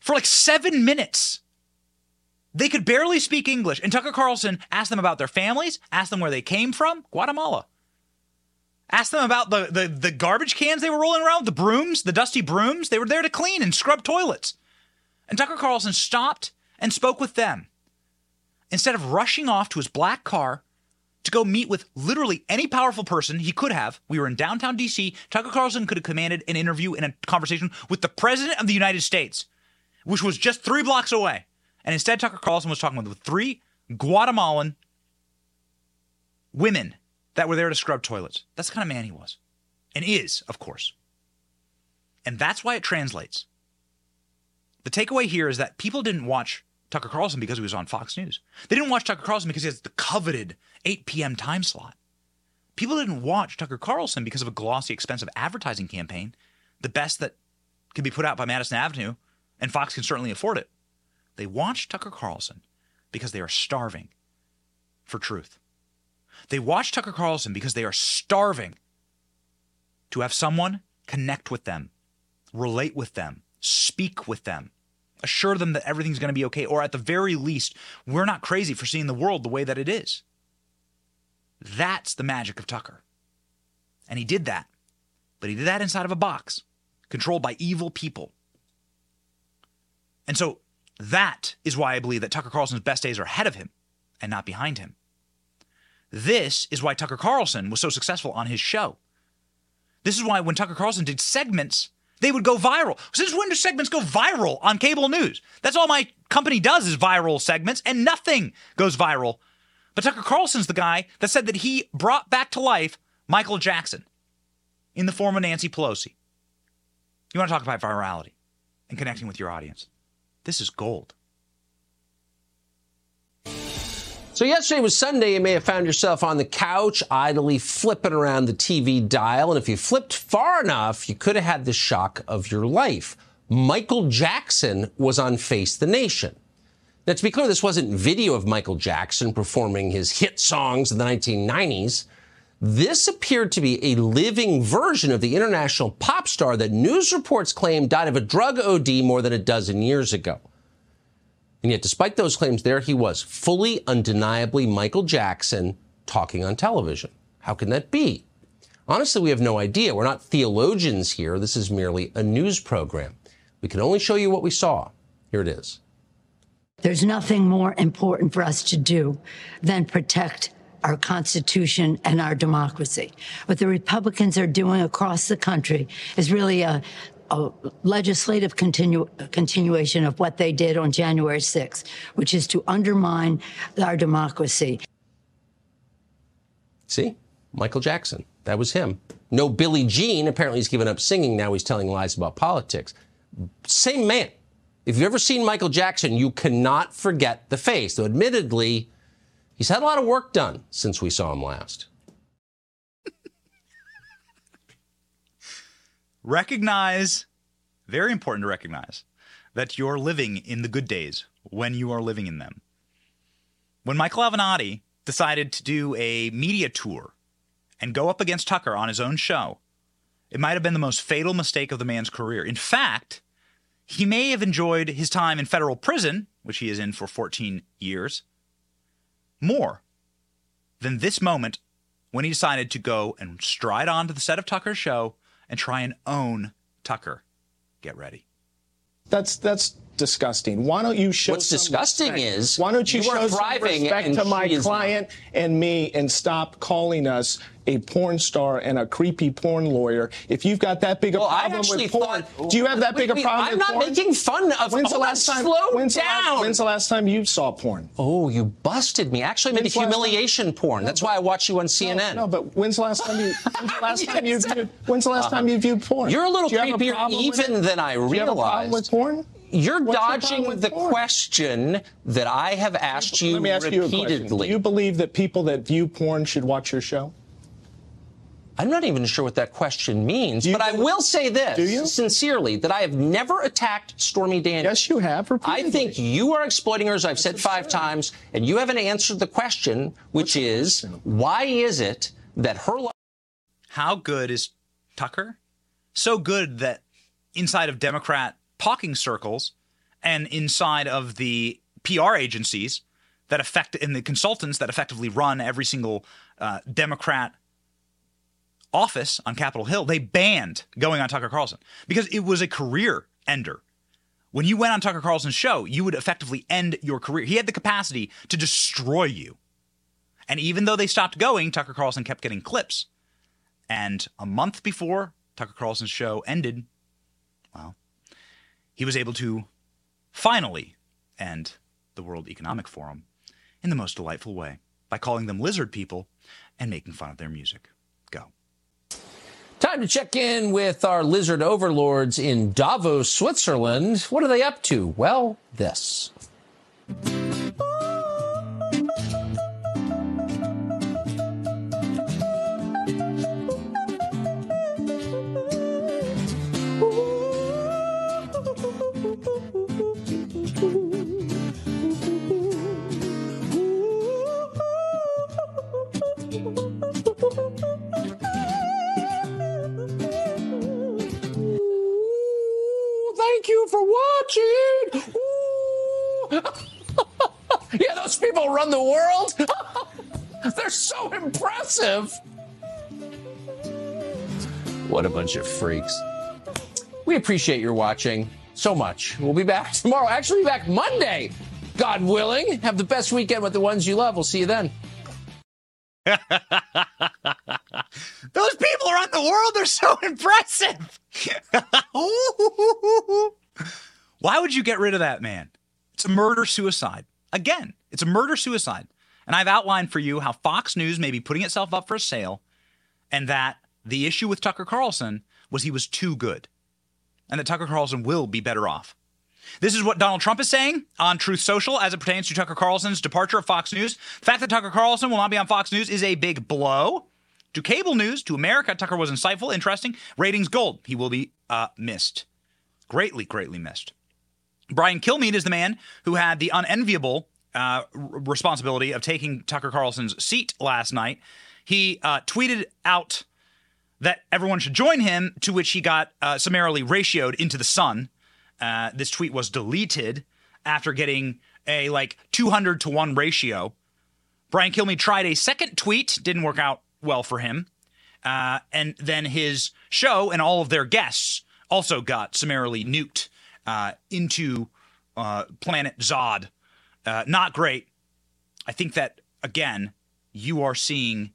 for like seven minutes. They could barely speak English. And Tucker Carlson asked them about their families, asked them where they came from, Guatemala. Asked them about the, the, the garbage cans they were rolling around, the brooms, the dusty brooms. They were there to clean and scrub toilets. And Tucker Carlson stopped and spoke with them instead of rushing off to his black car to go meet with literally any powerful person he could have. We were in downtown D C. Tucker Carlson could have commanded an interview and a conversation with the president of the United States, which was just three blocks away. And instead, Tucker Carlson was talking with three Guatemalan women that were there to scrub toilets. That's the kind of man he was. And is, of course. And that's why it translates. The takeaway here is that people didn't watch Tucker Carlson because he was on Fox News. They didn't watch Tucker Carlson because he has the coveted eight p.m. time slot. People didn't watch Tucker Carlson because of a glossy, expensive advertising campaign, the best that could be put out by Madison Avenue, and Fox can certainly afford it. They watch Tucker Carlson because they are starving for truth. They watch Tucker Carlson because they are starving to have someone connect with them, relate with them, speak with them, assure them that everything's going to be okay, or at the very least, we're not crazy for seeing the world the way that it is. That's the magic of Tucker. And he did that, but he did that inside of a box controlled by evil people. And so that is why I believe that Tucker Carlson's best days are ahead of him and not behind him. This is why Tucker Carlson was so successful on his show. This is why when Tucker Carlson did segments, they would go viral. Since when do segments go viral on cable news? That's all my company does is viral segments, and nothing goes viral. But Tucker Carlson's the guy that said that he brought back to life Michael Jackson in the form of Nancy Pelosi. You want to talk about virality and connecting with your audience. This is gold. So yesterday was Sunday. You may have found yourself on the couch, idly flipping around the T V dial. And if you flipped far enough, you could have had the shock of your life. Michael Jackson was on Face the Nation. Now, to be clear, this wasn't video of Michael Jackson performing his hit songs in the nineteen nineties. This appeared to be a living version of the international pop star that news reports claimed died of a drug O D more than a dozen years ago. And yet, despite those claims, there he was, fully, undeniably Michael Jackson talking on television. How can that be? Honestly, we have no idea. We're not theologians here. This is merely a news program. We can only show you what we saw. Here it is. There's nothing more important for us to do than protect our Constitution and our democracy. What the Republicans are doing across the country is really a, a legislative continu- continuation of what they did on January sixth, which is to undermine our democracy. See? Michael Jackson. That was him. No Billie Jean. Apparently he's given up singing. Now he's telling lies about politics. Same man. If you've ever seen Michael Jackson, you cannot forget the face. Though admittedly, he's had a lot of work done since we saw him last. Recognize, very important to recognize, that you're living in the good days when you are living in them. When Michael Avenatti decided to do a media tour and go up against Tucker on his own show, it might have been the most fatal mistake of the man's career. In fact, he may have enjoyed his time in federal prison, which he is in for fourteen years, more than this moment when he decided to go and stride onto the set of Tucker's show and try and own Tucker. Get ready. That's that's disgusting. Why don't you show What's some disgusting respect? Is why don't you, you show some respect to my client not. and me and stop calling us a porn star and a creepy porn lawyer. If you've got that big a well, problem with porn, thought, do you have that big a problem I'm with porn? I'm not making fun of when's the last time, slow when's down. The last, when's the last time you saw porn? Oh, you busted me. Actually, I made humiliation time? porn. No, That's but, why I watch you on C N N. No, no but when's the last time you when's the last yes. time you viewed when's the last uh-huh. time you viewed porn? You're a little creepier a even than I realized. Do you have a problem with porn? You're What's dodging your the porn? question that I have asked you Let me ask repeatedly. You a do you believe that people that view porn should watch your show? I'm not even sure what that question means, but I will say this sincerely, that I have never attacked Stormy Daniels. Yes, you have. Repeatedly. I think you are exploiting her, as I've That's said five sure. times, and you haven't answered the question, which What's is, why is it that her life... How good is Tucker? So good that inside of Democrat talking circles and inside of the P R agencies that affect, and the consultants that effectively run every single uh, Democrat office on Capitol Hill, they banned going on Tucker Carlson because it was a career ender. When you went on Tucker Carlson's show, you would effectively end your career. He had the capacity to destroy you. And even though they stopped going, Tucker Carlson kept getting clips. And a month before Tucker Carlson's show ended, well, he was able to finally end the World Economic Forum in the most delightful way by calling them lizard people and making fun of their music. Time to check in with our lizard overlords in Davos, Switzerland. What are they up to? Well, this. Yeah, those people run the world. They're so impressive. What a bunch of freaks. We appreciate your watching so much. We'll be back tomorrow. Actually, back Monday, God willing. Have the best weekend with the ones you love. We'll see you then. Those people around the world are so impressive. Why would you get rid of that man? It's a murder-suicide. Again, it's a murder-suicide. And I've outlined for you how Fox News may be putting itself up for sale, and that the issue with Tucker Carlson was he was too good, and that Tucker Carlson will be better off. This is what Donald Trump is saying on Truth Social as it pertains to Tucker Carlson's departure of Fox News. The fact that Tucker Carlson will not be on Fox News is a big blow to cable news, to America. Tucker was insightful, interesting, ratings gold. He will be uh, missed. Greatly, greatly missed. Brian Kilmeade is the man who had the unenviable uh, responsibility of taking Tucker Carlson's seat last night. He uh, tweeted out that everyone should join him, to which he got uh, summarily ratioed into the sun. Uh, this tweet was deleted after getting a like two hundred to one ratio. Brian Kilmeade tried a second tweet, didn't work out well for him. Uh, and then his show and all of their guests also got summarily nuked uh, into uh, Planet Zod. Uh, not great. I think that, again, you are seeing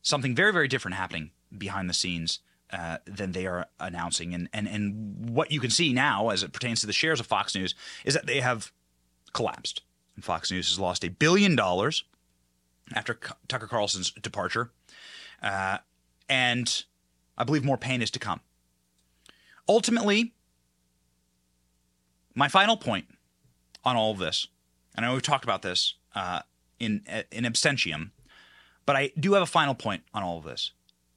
something very, very different happening behind the scenes Uh, than they are announcing. And, and and what you can see now as it pertains to the shares of Fox News is that they have collapsed. And Fox News has lost a billion dollars after C- Tucker Carlson's departure. Uh, and I believe more pain is to come. Ultimately, my final point on all of this, and I know we've talked about this uh, in in absentium, but I do have a final point on all of this.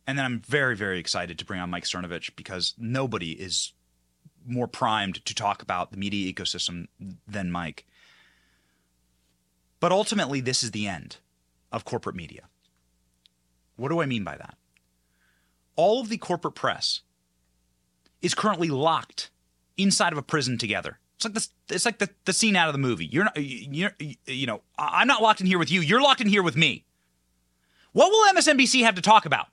And then I'm very, very excited to bring on Mike Cernovich, because nobody is more primed to talk about the media ecosystem than Mike. But ultimately, this is the end of corporate media. What do I mean by that? All of the corporate press is currently locked inside of a prison together. It's like the, it's like the, the scene out of the movie. You're not, you're, you know, I'm not locked in here with you. You're locked in here with me. What will M S N B C have to talk about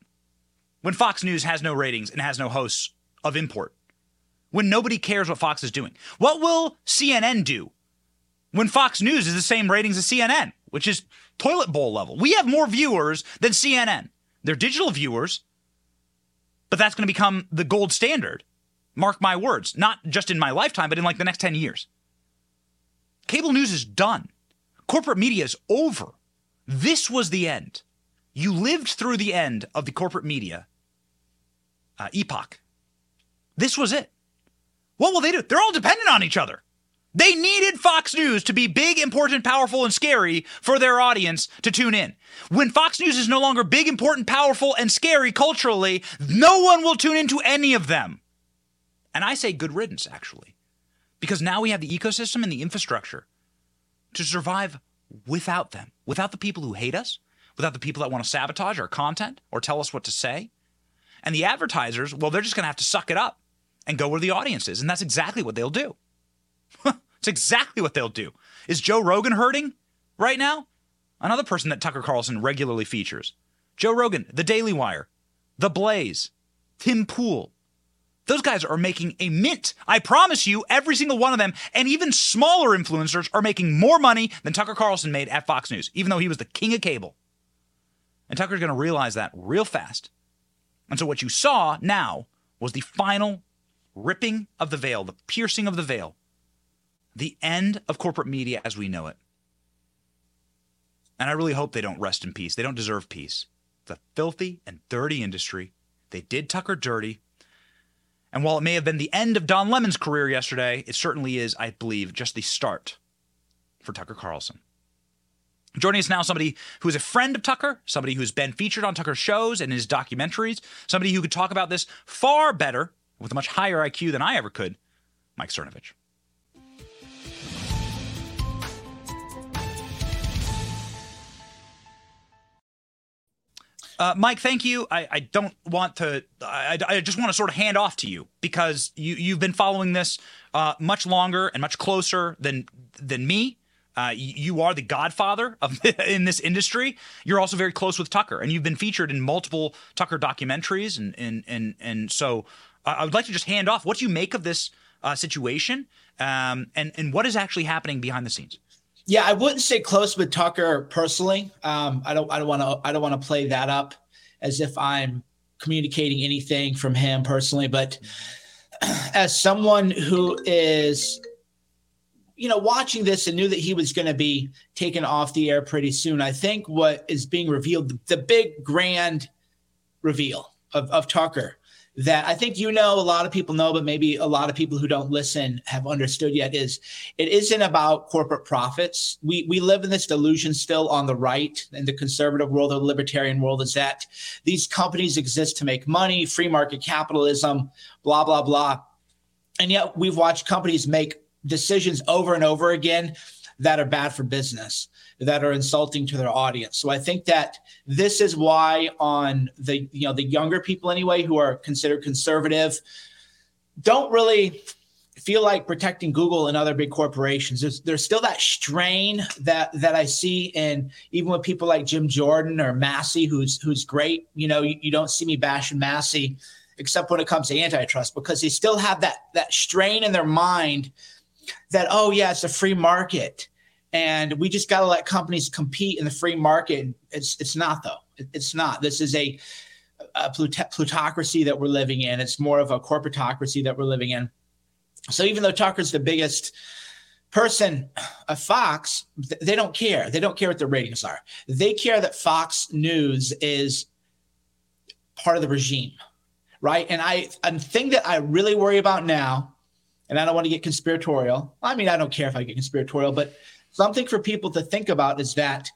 when Fox News has no ratings and has no hosts of import? When nobody cares what Fox is doing? What will C N N do when Fox News is the same ratings as C N N, which is toilet bowl level? We have more viewers than C N N. They're digital viewers, but that's going to become the gold standard. Mark my words, not just in my lifetime, but in like the next ten years. Cable news is done. Corporate media is over. This was the end. You lived through the end of the corporate media uh, epoch. This was it. What will they do? They're all dependent on each other. They needed Fox News to be big, important, powerful, and scary for their audience to tune in. When Fox News is no longer big, important, powerful, and scary culturally, no one will tune into any of them. And I say good riddance, actually, because now we have the ecosystem and the infrastructure to survive without them, without the people who hate us, without the people that want to sabotage our content or tell us what to say. And the advertisers, well, they're just going to have to suck it up and go where the audience is. And that's exactly what they'll do. It's exactly what they'll do. Is Joe Rogan hurting right now? Another person that Tucker Carlson regularly features. Joe Rogan, The Daily Wire, The Blaze, Tim Pool. Those guys are making a mint. I promise you, every single one of them, and even smaller influencers, are making more money than Tucker Carlson made at Fox News, even though he was the king of cable. And Tucker's going to realize that real fast. And so what you saw now was the final ripping of the veil, the piercing of the veil, the end of corporate media as we know it. And I really hope they don't rest in peace. They don't deserve peace. It's a filthy and dirty industry. They did Tucker dirty. And while it may have been the end of Don Lemon's career yesterday, it certainly is, I believe, just the start for Tucker Carlson. Joining us now, somebody who is a friend of Tucker, somebody who's been featured on Tucker's shows and his documentaries, somebody who could talk about this far better with a much higher I Q than I ever could, Mike Cernovich. Uh, Mike, thank you. I, I don't want to, I, I just want to sort of hand off to you, because you, you've been following this uh, much longer and much closer than than me. Uh, you are the godfather of in this industry. You're also very close with Tucker, and you've been featured in multiple Tucker documentaries. And and and and so I would like to just hand off what you make of this uh, situation um, and, and what is actually happening behind the scenes. Yeah, I wouldn't say close with Tucker personally. Um, I don't. I don't want to. I don't want to play that up as if I'm communicating anything from him personally. But as someone who is, you know, watching this and knew that he was going to be taken off the air pretty soon, I think what is being revealed, the, the big grand reveal of, of Tucker, that I think, you know, a lot of people know, but maybe a lot of people who don't listen have understood yet, is it isn't about corporate profits. We we live in this delusion still on the right and the conservative world or the libertarian world, is that these companies exist to make money, free market capitalism, blah, blah, blah. And yet we've watched companies make decisions over and over again that are bad for business, that are insulting to their audience. So I think that this is why on the, you know, the younger people anyway, who are considered conservative, don't really feel like protecting Google and other big corporations. There's, there's still that strain that, that I see. And even with people like Jim Jordan or Massey, who's, who's great, you know, you, you don't see me bashing Massey except when it comes to antitrust, because they still have that, that strain in their mind that, oh yeah, it's a free market, and we just got to let companies compete in the free market. It's it's not, though. It's not. This is a, a plutocracy that we're living in. It's more of a corporatocracy that we're living in. So even though Tucker's the biggest person at Fox, they don't care. They don't care what their ratings are. They care that Fox News is part of the regime, right? And I, a thing that I really worry about now, and I don't want to get conspiratorial. I mean, I don't care if I get conspiratorial, but something for people to think about is that,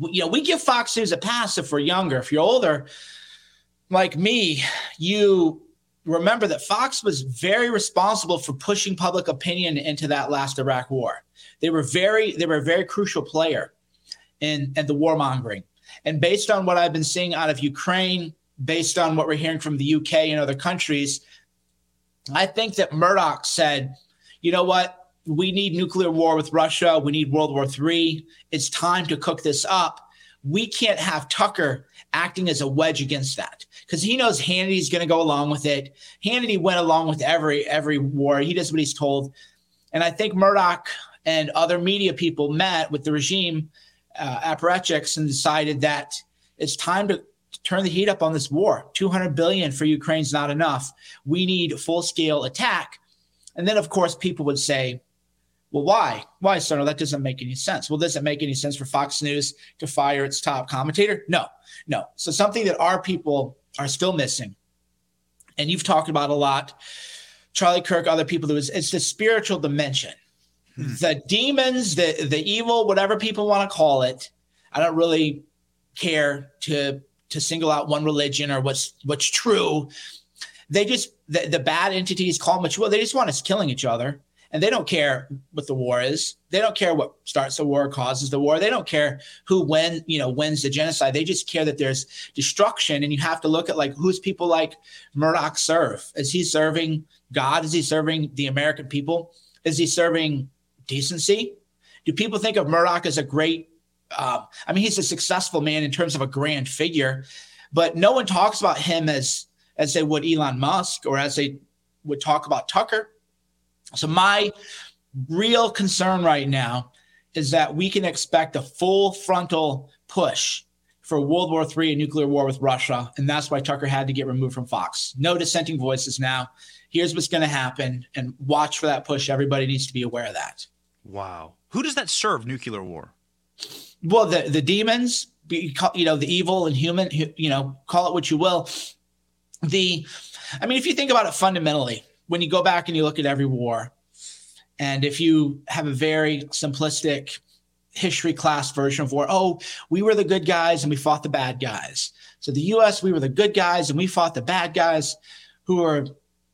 you know, we give Fox News a pass if we're younger. If you're older, like me, you remember that Fox was very responsible for pushing public opinion into that last Iraq war. They were very, they were a very crucial player in, in the warmongering. And based on what I've been seeing out of Ukraine, based on what we're hearing from the U K and other countries, I think that Murdoch said, you know what? We need nuclear war with Russia. We need World War Three. It's time to cook this up. We can't have Tucker acting as a wedge against that, because he knows Hannity's going to go along with it. Hannity went along with every every war. He does what he's told. And I think Murdoch and other media people met with the regime uh, apparatchiks and decided that it's time to turn the heat up on this war. two hundred billion dollars for Ukraine's not enough. We need full-scale attack. And then, of course, people would say, well, why? Why, Cerno? That doesn't make any sense. Well, does it make any sense for Fox News to fire its top commentator? No, no. So something that our people are still missing, and you've talked about a lot, Charlie Kirk, other people, do, is it's the spiritual dimension. Hmm. The demons, the, the evil, whatever people want to call it, I don't really care to to single out one religion or what's what's true. They just, the, the bad entities call much, well, they just want us killing each other. And they don't care what the war is. They don't care what starts the war, causes the war. They don't care who win, you know, wins the genocide. They just care that there's destruction. And you have to look at, like, who's people like Murdoch serve? Is he serving God? Is he serving the American people? Is he serving decency? Do people think of Murdoch as a great, uh, I mean, he's a successful man in terms of a grand figure, but no one talks about him as, as they would Elon Musk or as they would talk about Tucker. So my real concern right now is that we can expect a full frontal push for World War Three and nuclear war with Russia. And that's why Tucker had to get removed from Fox. No dissenting voices now. Here's what's going to happen. And watch for that push. Everybody needs to be aware of that. Wow. Who does that serve, nuclear war? Well, the, the demons, you know, the evil and human, you know, call it what you will. The, I mean, if you think about it fundamentally, when you go back and you look at every war, and if you have a very simplistic history class version of war, oh, we were the good guys and we fought the bad guys. So the U S, we were the good guys and we fought the bad guys, who were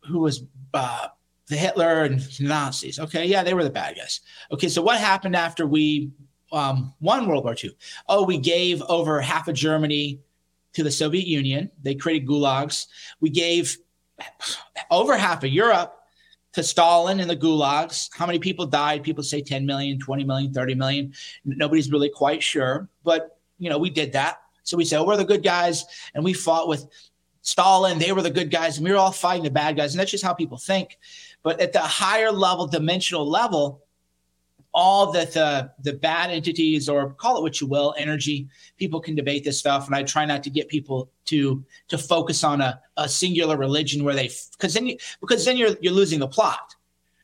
who was uh, the Hitler and Nazis. Okay, yeah, they were the bad guys. Okay, so what happened after we um, won World War Two? Oh, we gave over half of Germany to the Soviet Union. They created gulags. We gave over half of Europe to Stalin and the gulags. How many people died? People say ten million, twenty million, thirty million. Nobody's really quite sure. But, you know, we did that. So we said, oh, we're the good guys. And we fought with Stalin. They were the good guys. And we were all fighting the bad guys. And that's just how people think. But at the higher level, dimensional level, all that the the bad entities, or call it what you will, energy, people can debate this stuff. And I try not to get people to to focus on a, a singular religion where they, because then you, because then you're you're losing the plot,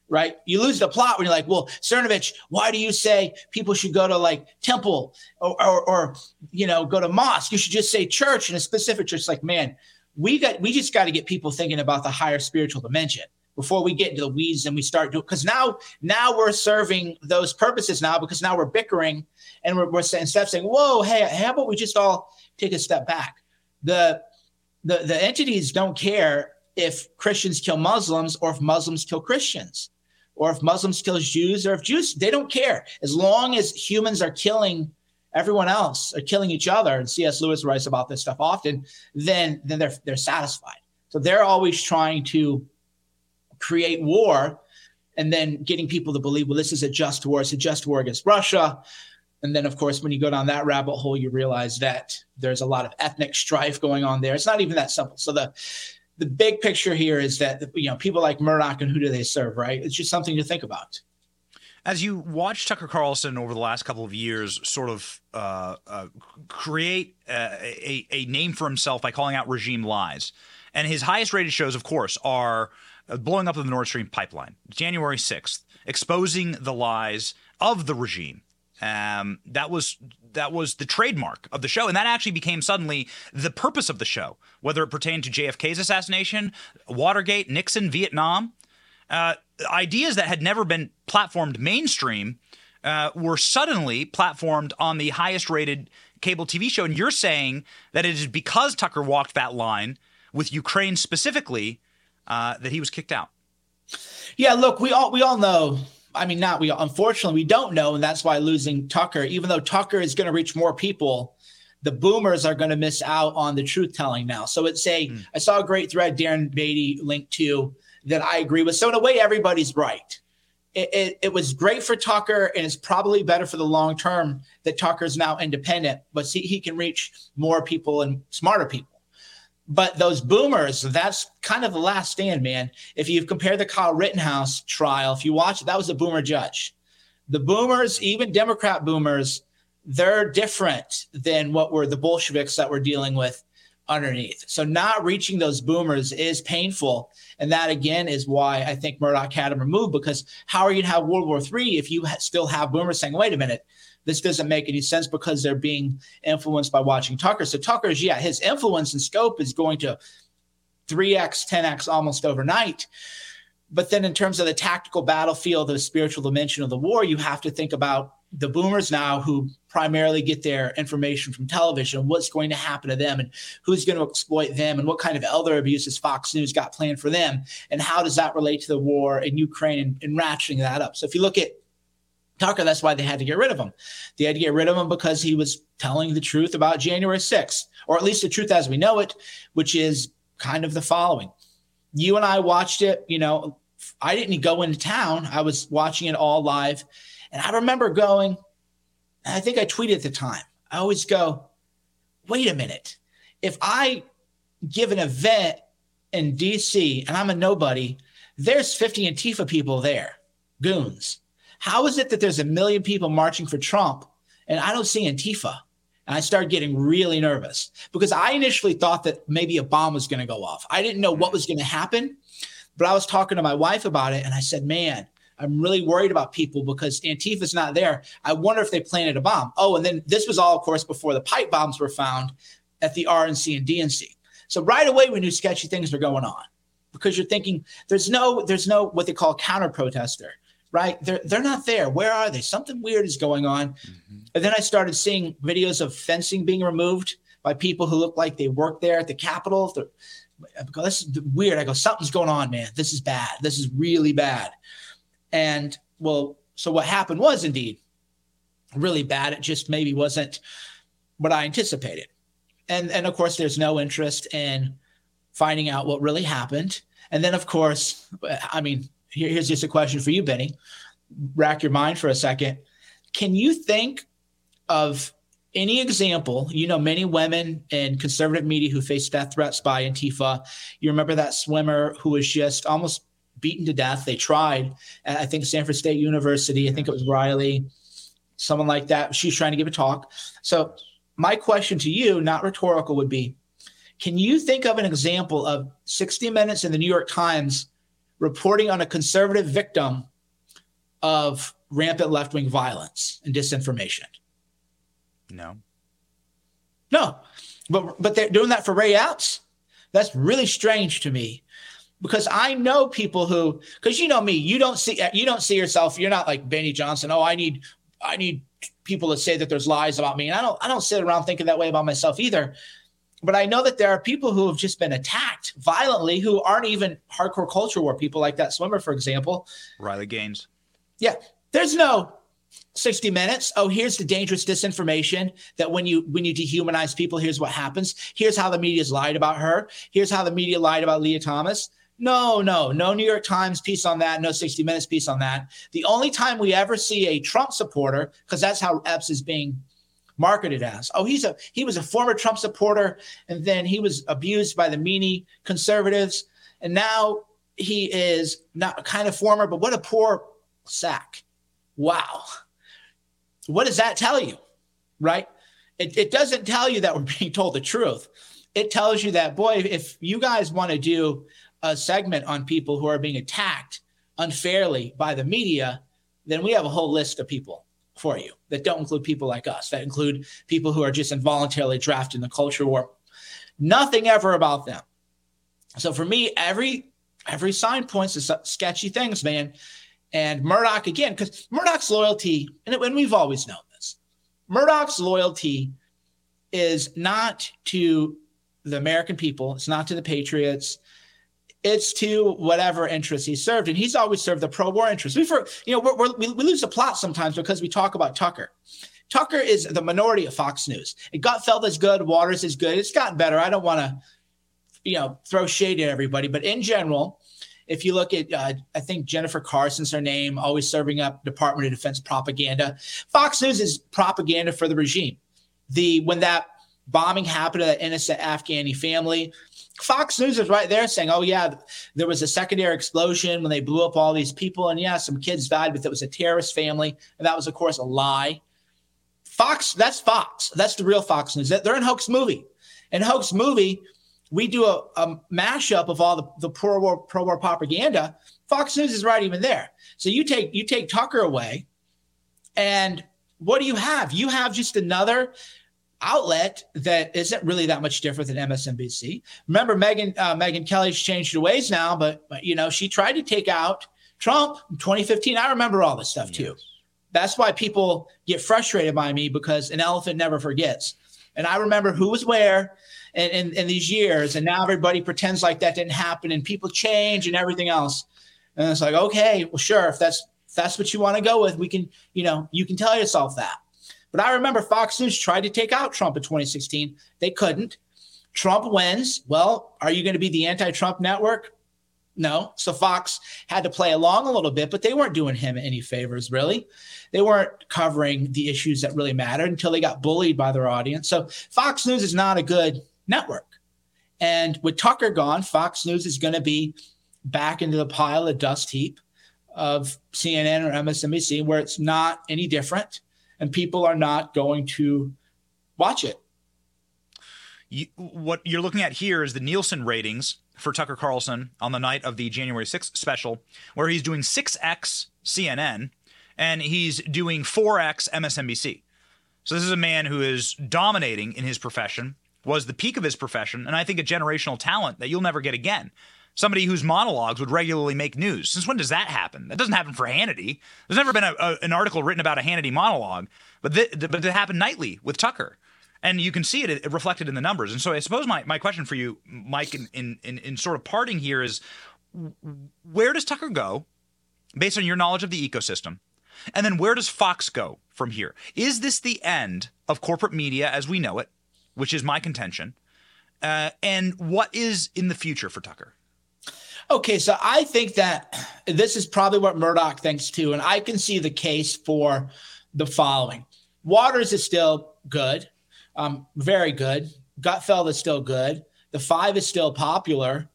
right? You lose the plot when you're like, well, Cernovich, why do you say people should go to like temple or or, or you know, go to mosque? You should just say church, and a specific church. Like, man, we got we just got to get people thinking about the higher spiritual dimension before we get into the weeds and we start doing, because now, now we're serving those purposes now, because now we're bickering and we're, we're saying stuff saying, whoa, hey, how about we just all take a step back? The, the, the entities don't care if Christians kill Muslims, or if Muslims kill Christians, or if Muslims kill Jews, or if Jews, they don't care. As long as humans are killing everyone else, or killing each other, and C S. Lewis writes about this stuff often, then, then they're, they're satisfied. So they're always trying to create war, and then getting people to believe, well, this is a just war. It's a just war against Russia. And then, of course, when you go down that rabbit hole, you realize that there's a lot of ethnic strife going on there. It's not even that simple. So the the big picture here is that, you know, people like Murdoch, and who do they serve, right? It's just something to think about. As you watch Tucker Carlson over the last couple of years sort of uh, uh, create a, a, a name for himself by calling out regime lies, and his highest rated shows, of course, are blowing up of the Nord Stream pipeline, January sixth, exposing the lies of the regime. Um, that was that was the trademark of the show. And that actually became suddenly the purpose of the show, whether it pertained to J F K's assassination, Watergate, Nixon, Vietnam. Uh, ideas that had never been platformed mainstream uh, were suddenly platformed on the highest rated cable T V show. And you're saying that it is because Tucker walked that line with Ukraine specifically Uh, that he was kicked out. Yeah, look, we all we all know. I mean, not we. Unfortunately, we don't know, and that's why losing Tucker, even though Tucker is going to reach more people, the boomers are going to miss out on the truth telling now. So it's a. Mm. I saw a great thread Darren Beatty linked to that I agree with. So in a way, everybody's right. It, it, it was great for Tucker, and it's probably better for the long term that Tucker's now independent, but see, he can reach more people and smarter people. But those boomers, that's kind of the last stand, man. If you compare the Kyle Rittenhouse trial, if you watch it, that was a boomer judge. The boomers, even Democrat boomers, they're different than what were the Bolsheviks that we're dealing with underneath. So not reaching those boomers is painful. And that, again, is why I think Murdoch had him removed, because how are you to have World War Three if you still have boomers saying, wait a minute, this doesn't make any sense, because they're being influenced by watching Tucker. So Tucker's, yeah, his influence and scope is going to three X, ten X almost overnight. But then in terms of the tactical battlefield, the spiritual dimension of the war, you have to think about the boomers now, who primarily get their information from television, what's going to happen to them, and who's going to exploit them, and what kind of elder abuse has Fox News got planned for them, and how does that relate to the war in Ukraine, and, and ratcheting that up. So if you look at Tucker, that's why they had to get rid of him. They had to get rid of him because he was telling the truth about January sixth, or at least the truth as we know it, which is kind of the following. You and I watched it. You know, I didn't go into town. I was watching it all live. And I remember going, I think I tweeted at the time, I always go, wait a minute. If I give an event in D C and I'm a nobody, there's fifty Antifa people there, goons. How is it that there's a million people marching for Trump and I don't see Antifa? And I started getting really nervous, because I initially thought that maybe a bomb was going to go off. I didn't know what was going to happen, but I was talking to my wife about it. And I said, man, I'm really worried about people because Antifa's not there. I wonder if they planted a bomb. Oh, and then this was all, of course, before the pipe bombs were found at the R N C and D N C. So right away, we knew sketchy things were going on, because you're thinking there's no there's no what they call counter protester. Right? They're, they're not there. Where are they? Something weird is going on. Mm-hmm. And then I started seeing videos of fencing being removed by people who look like they work there at the Capitol. I go, this is weird. I go, something's going on, man. This is bad. This is really bad. And well, so what happened was indeed really bad. It just maybe wasn't what I anticipated. And, and of course, there's no interest in finding out what really happened. And then, of course, I mean, here's just a question for you, Benny. Rack your mind for a second. Can you think of any example? You know, many women in conservative media who faced death threats by Antifa. You remember that swimmer who was just almost beaten to death. They tried. I think Stanford State University, I think it was Riley, someone like that. She's trying to give a talk. So my question to you, not rhetorical, would be, can you think of an example of sixty minutes and the New York Times reporting on a conservative victim of rampant left-wing violence and disinformation? No. No. But but they're doing that for Ray Epps? That's really strange to me, because I know people who, because you know me, you don't see you don't see yourself. You're not like Benny Johnson. Oh, I need I need people to say that there's lies about me. And I don't I don't sit around thinking that way about myself either. But I know that there are people who have just been attacked violently who aren't even hardcore culture war people, like that swimmer, for example. Riley Gaines. Yeah. There's no sixty minutes. Oh, here's the dangerous disinformation that when you when you dehumanize people, here's what happens. Here's how the media's lied about her. Here's how the media lied about Leah Thomas. No, no, no New York Times piece on that. No sixty minutes piece on that. The only time we ever see a Trump supporter, because that's how Epps is being marketed as. Oh, he's a he was a former Trump supporter, and then he was abused by the meanie conservatives, and now he is not kind of former, but what a poor sack. Wow. What does that tell you, right? It, it doesn't tell you that we're being told the truth. It tells you that, boy, if you guys want to do a segment on people who are being attacked unfairly by the media, then we have a whole list of people for you that don't include people like us, that include people who are just involuntarily drafted in the culture war. Nothing ever about them. So for me, every every sign points to sketchy things, man. And Murdoch, again, because Murdoch's loyalty, and, it, and we've always known this, Murdoch's loyalty is not to the American people. It's not to the patriots. It's to whatever interest he served. And he's always served the pro-war interest. We, for, you know, we're, we're, we lose the plot sometimes because we talk about Tucker. Tucker is the minority of Fox News. It Gutfeld is good. Waters is good. It's gotten better. I don't want to, you know, throw shade at everybody. But in general, if you look at, uh, I think Jennifer Carson's her name, always serving up Department of Defense propaganda. Fox News is propaganda for the regime. The when that bombing happened to that innocent Afghani family, Fox News is right there saying, oh, yeah, there was a secondary explosion when they blew up all these people. And, yeah, some kids died, but it was a terrorist family. And that was, of course, a lie. Fox, that's Fox. That's the real Fox News. They're in Hoax Movie. In Hoax Movie, we do a, a mashup of all the, the pro-war, pro-war propaganda. Fox News is right even there. So you take you take Tucker away, and what do you have? You have just another – outlet that isn't really that much different than M S N B C. Remember, Megyn uh, Megyn Kelly's changed her ways now, but, but you know she tried to take out Trump in twenty fifteen. I remember all this stuff yes. too. That's why people get frustrated by me, because an elephant never forgets. And I remember who was where in, in, in these years, and now everybody pretends like that didn't happen, and people change and everything else. And it's like, okay, well, sure, if that's if that's what you want to go with, we can, you know, you can tell yourself that. But I remember Fox News tried to take out Trump in twenty sixteen. They couldn't. Trump wins. Well, are you going to be the anti-Trump network? No. So Fox had to play along a little bit, but they weren't doing him any favors, really. They weren't covering the issues that really mattered until they got bullied by their audience. So Fox News is not a good network. And with Tucker gone, Fox News is going to be back into the pile of dust heap of C N N or M S N B C, where it's not any different. And people are not going to watch it. You, what you're looking at here is the Nielsen ratings for Tucker Carlson on the night of the January sixth special, where he's doing six X C N N and he's doing four X M S N B C. So this is a man who is dominating in his profession, was the peak of his profession, and I think a generational talent that you'll never get again. Somebody whose monologues would regularly make news. Since when does that happen? That doesn't happen for Hannity. There's never been a, a, an article written about a Hannity monologue, but th- th- but it happened nightly with Tucker. And you can see it, it reflected in the numbers. And so I suppose my, my question for you, Mike, in, in, in, in sort of parting here is, where does Tucker go based on your knowledge of the ecosystem? And then where does Fox go from here? Is this the end of corporate media as we know it, which is my contention? Uh, and what is in the future for Tucker? Okay, so I think that this is probably what Murdoch thinks too, and I can see the case for the following. Waters is still good, um, very good. Gutfeld is still good. The Five is still popular.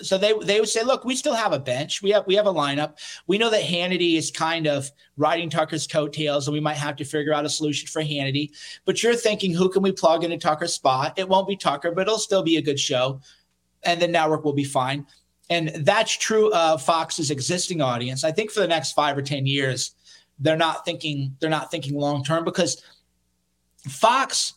So they they would say, look, we still have a bench. We have we have a lineup. We know that Hannity is kind of riding Tucker's coattails, and we might have to figure out a solution for Hannity. But you're thinking, who can we plug into Tucker's spot? It won't be Tucker, but it'll still be a good show, and the network will be fine. And that's true of Fox's existing audience. I think for the next five or ten years, they're not thinking they're not thinking long term, because Fox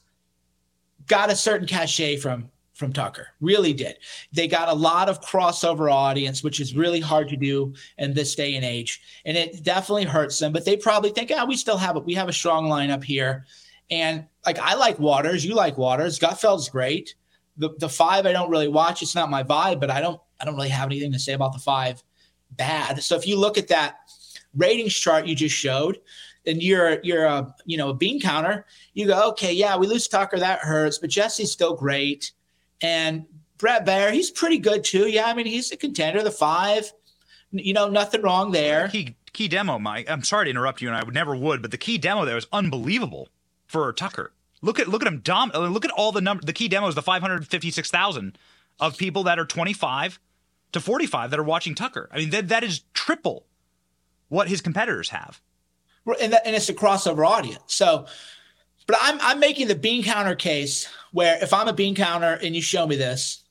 got a certain cachet from. From Tucker, really did. They got a lot of crossover audience, which is really hard to do in this day and age, and it definitely hurts them. But they probably think, ah, oh, we still have it. We have a strong lineup here, and like I like Waters, you like Waters. Gutfeld's great. The the five I don't really watch. It's not my vibe, but I don't I don't really have anything to say about the five bad. So if you look at that ratings chart you just showed, and you're you're a you know a bean counter, you go, okay, yeah, we lose Tucker, that hurts, but Jesse's still great. And Brett Baer, he's pretty good too. Yeah, I mean, he's a contender. The five, you know, nothing wrong there. Key key demo, Mike. I'm sorry to interrupt you, and I would never would, but the key demo there was unbelievable for Tucker. Look at look at him. Dom, look at all the number. The key demo is the five hundred fifty-six thousand of people that are twenty-five to forty-five that are watching Tucker. I mean, that that is triple what his competitors have. And that, and it's a crossover audience. So. But I'm I'm making the bean counter case where if I'm a bean counter and you show me this,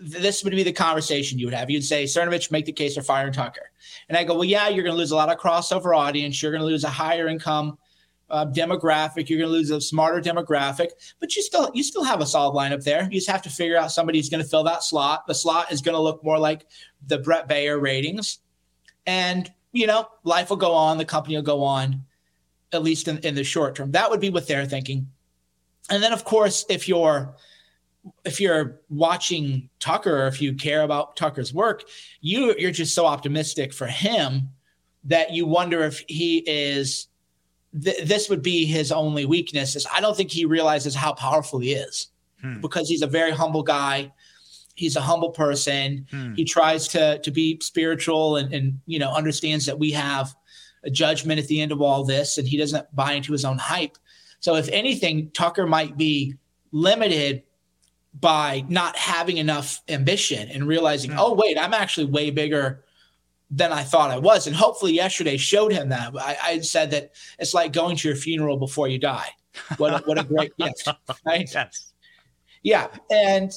this would be the conversation you would have. You'd say, Cernovich, make the case for firing Tucker. And I go, well, yeah, you're going to lose a lot of crossover audience. You're going to lose a higher income uh, demographic. You're going to lose a smarter demographic. But you still you still have a solid lineup there. You just have to figure out somebody who's going to fill that slot. The slot is going to look more like the Brett Baer ratings. And, you know, life will go on. The company will go on. At least in, in the short term, that would be what they're thinking. And then, of course, if you're if you're watching Tucker, or if you care about Tucker's work, you you're just so optimistic for him that you wonder if he is. Th- this would be his only weakness. Is I don't think he realizes how powerful he is hmm. because he's a very humble guy. He's a humble person. Hmm. He tries to to be spiritual and and you know understands that we have. A judgment at the end of all this, and he doesn't buy into his own hype. So if anything, Tucker might be limited by not having enough ambition and realizing, mm. oh, wait, I'm actually way bigger than I thought I was. And hopefully yesterday showed him that. I, I said that it's like going to your funeral before you die. What, what a great gift, right? Yes. Yeah. And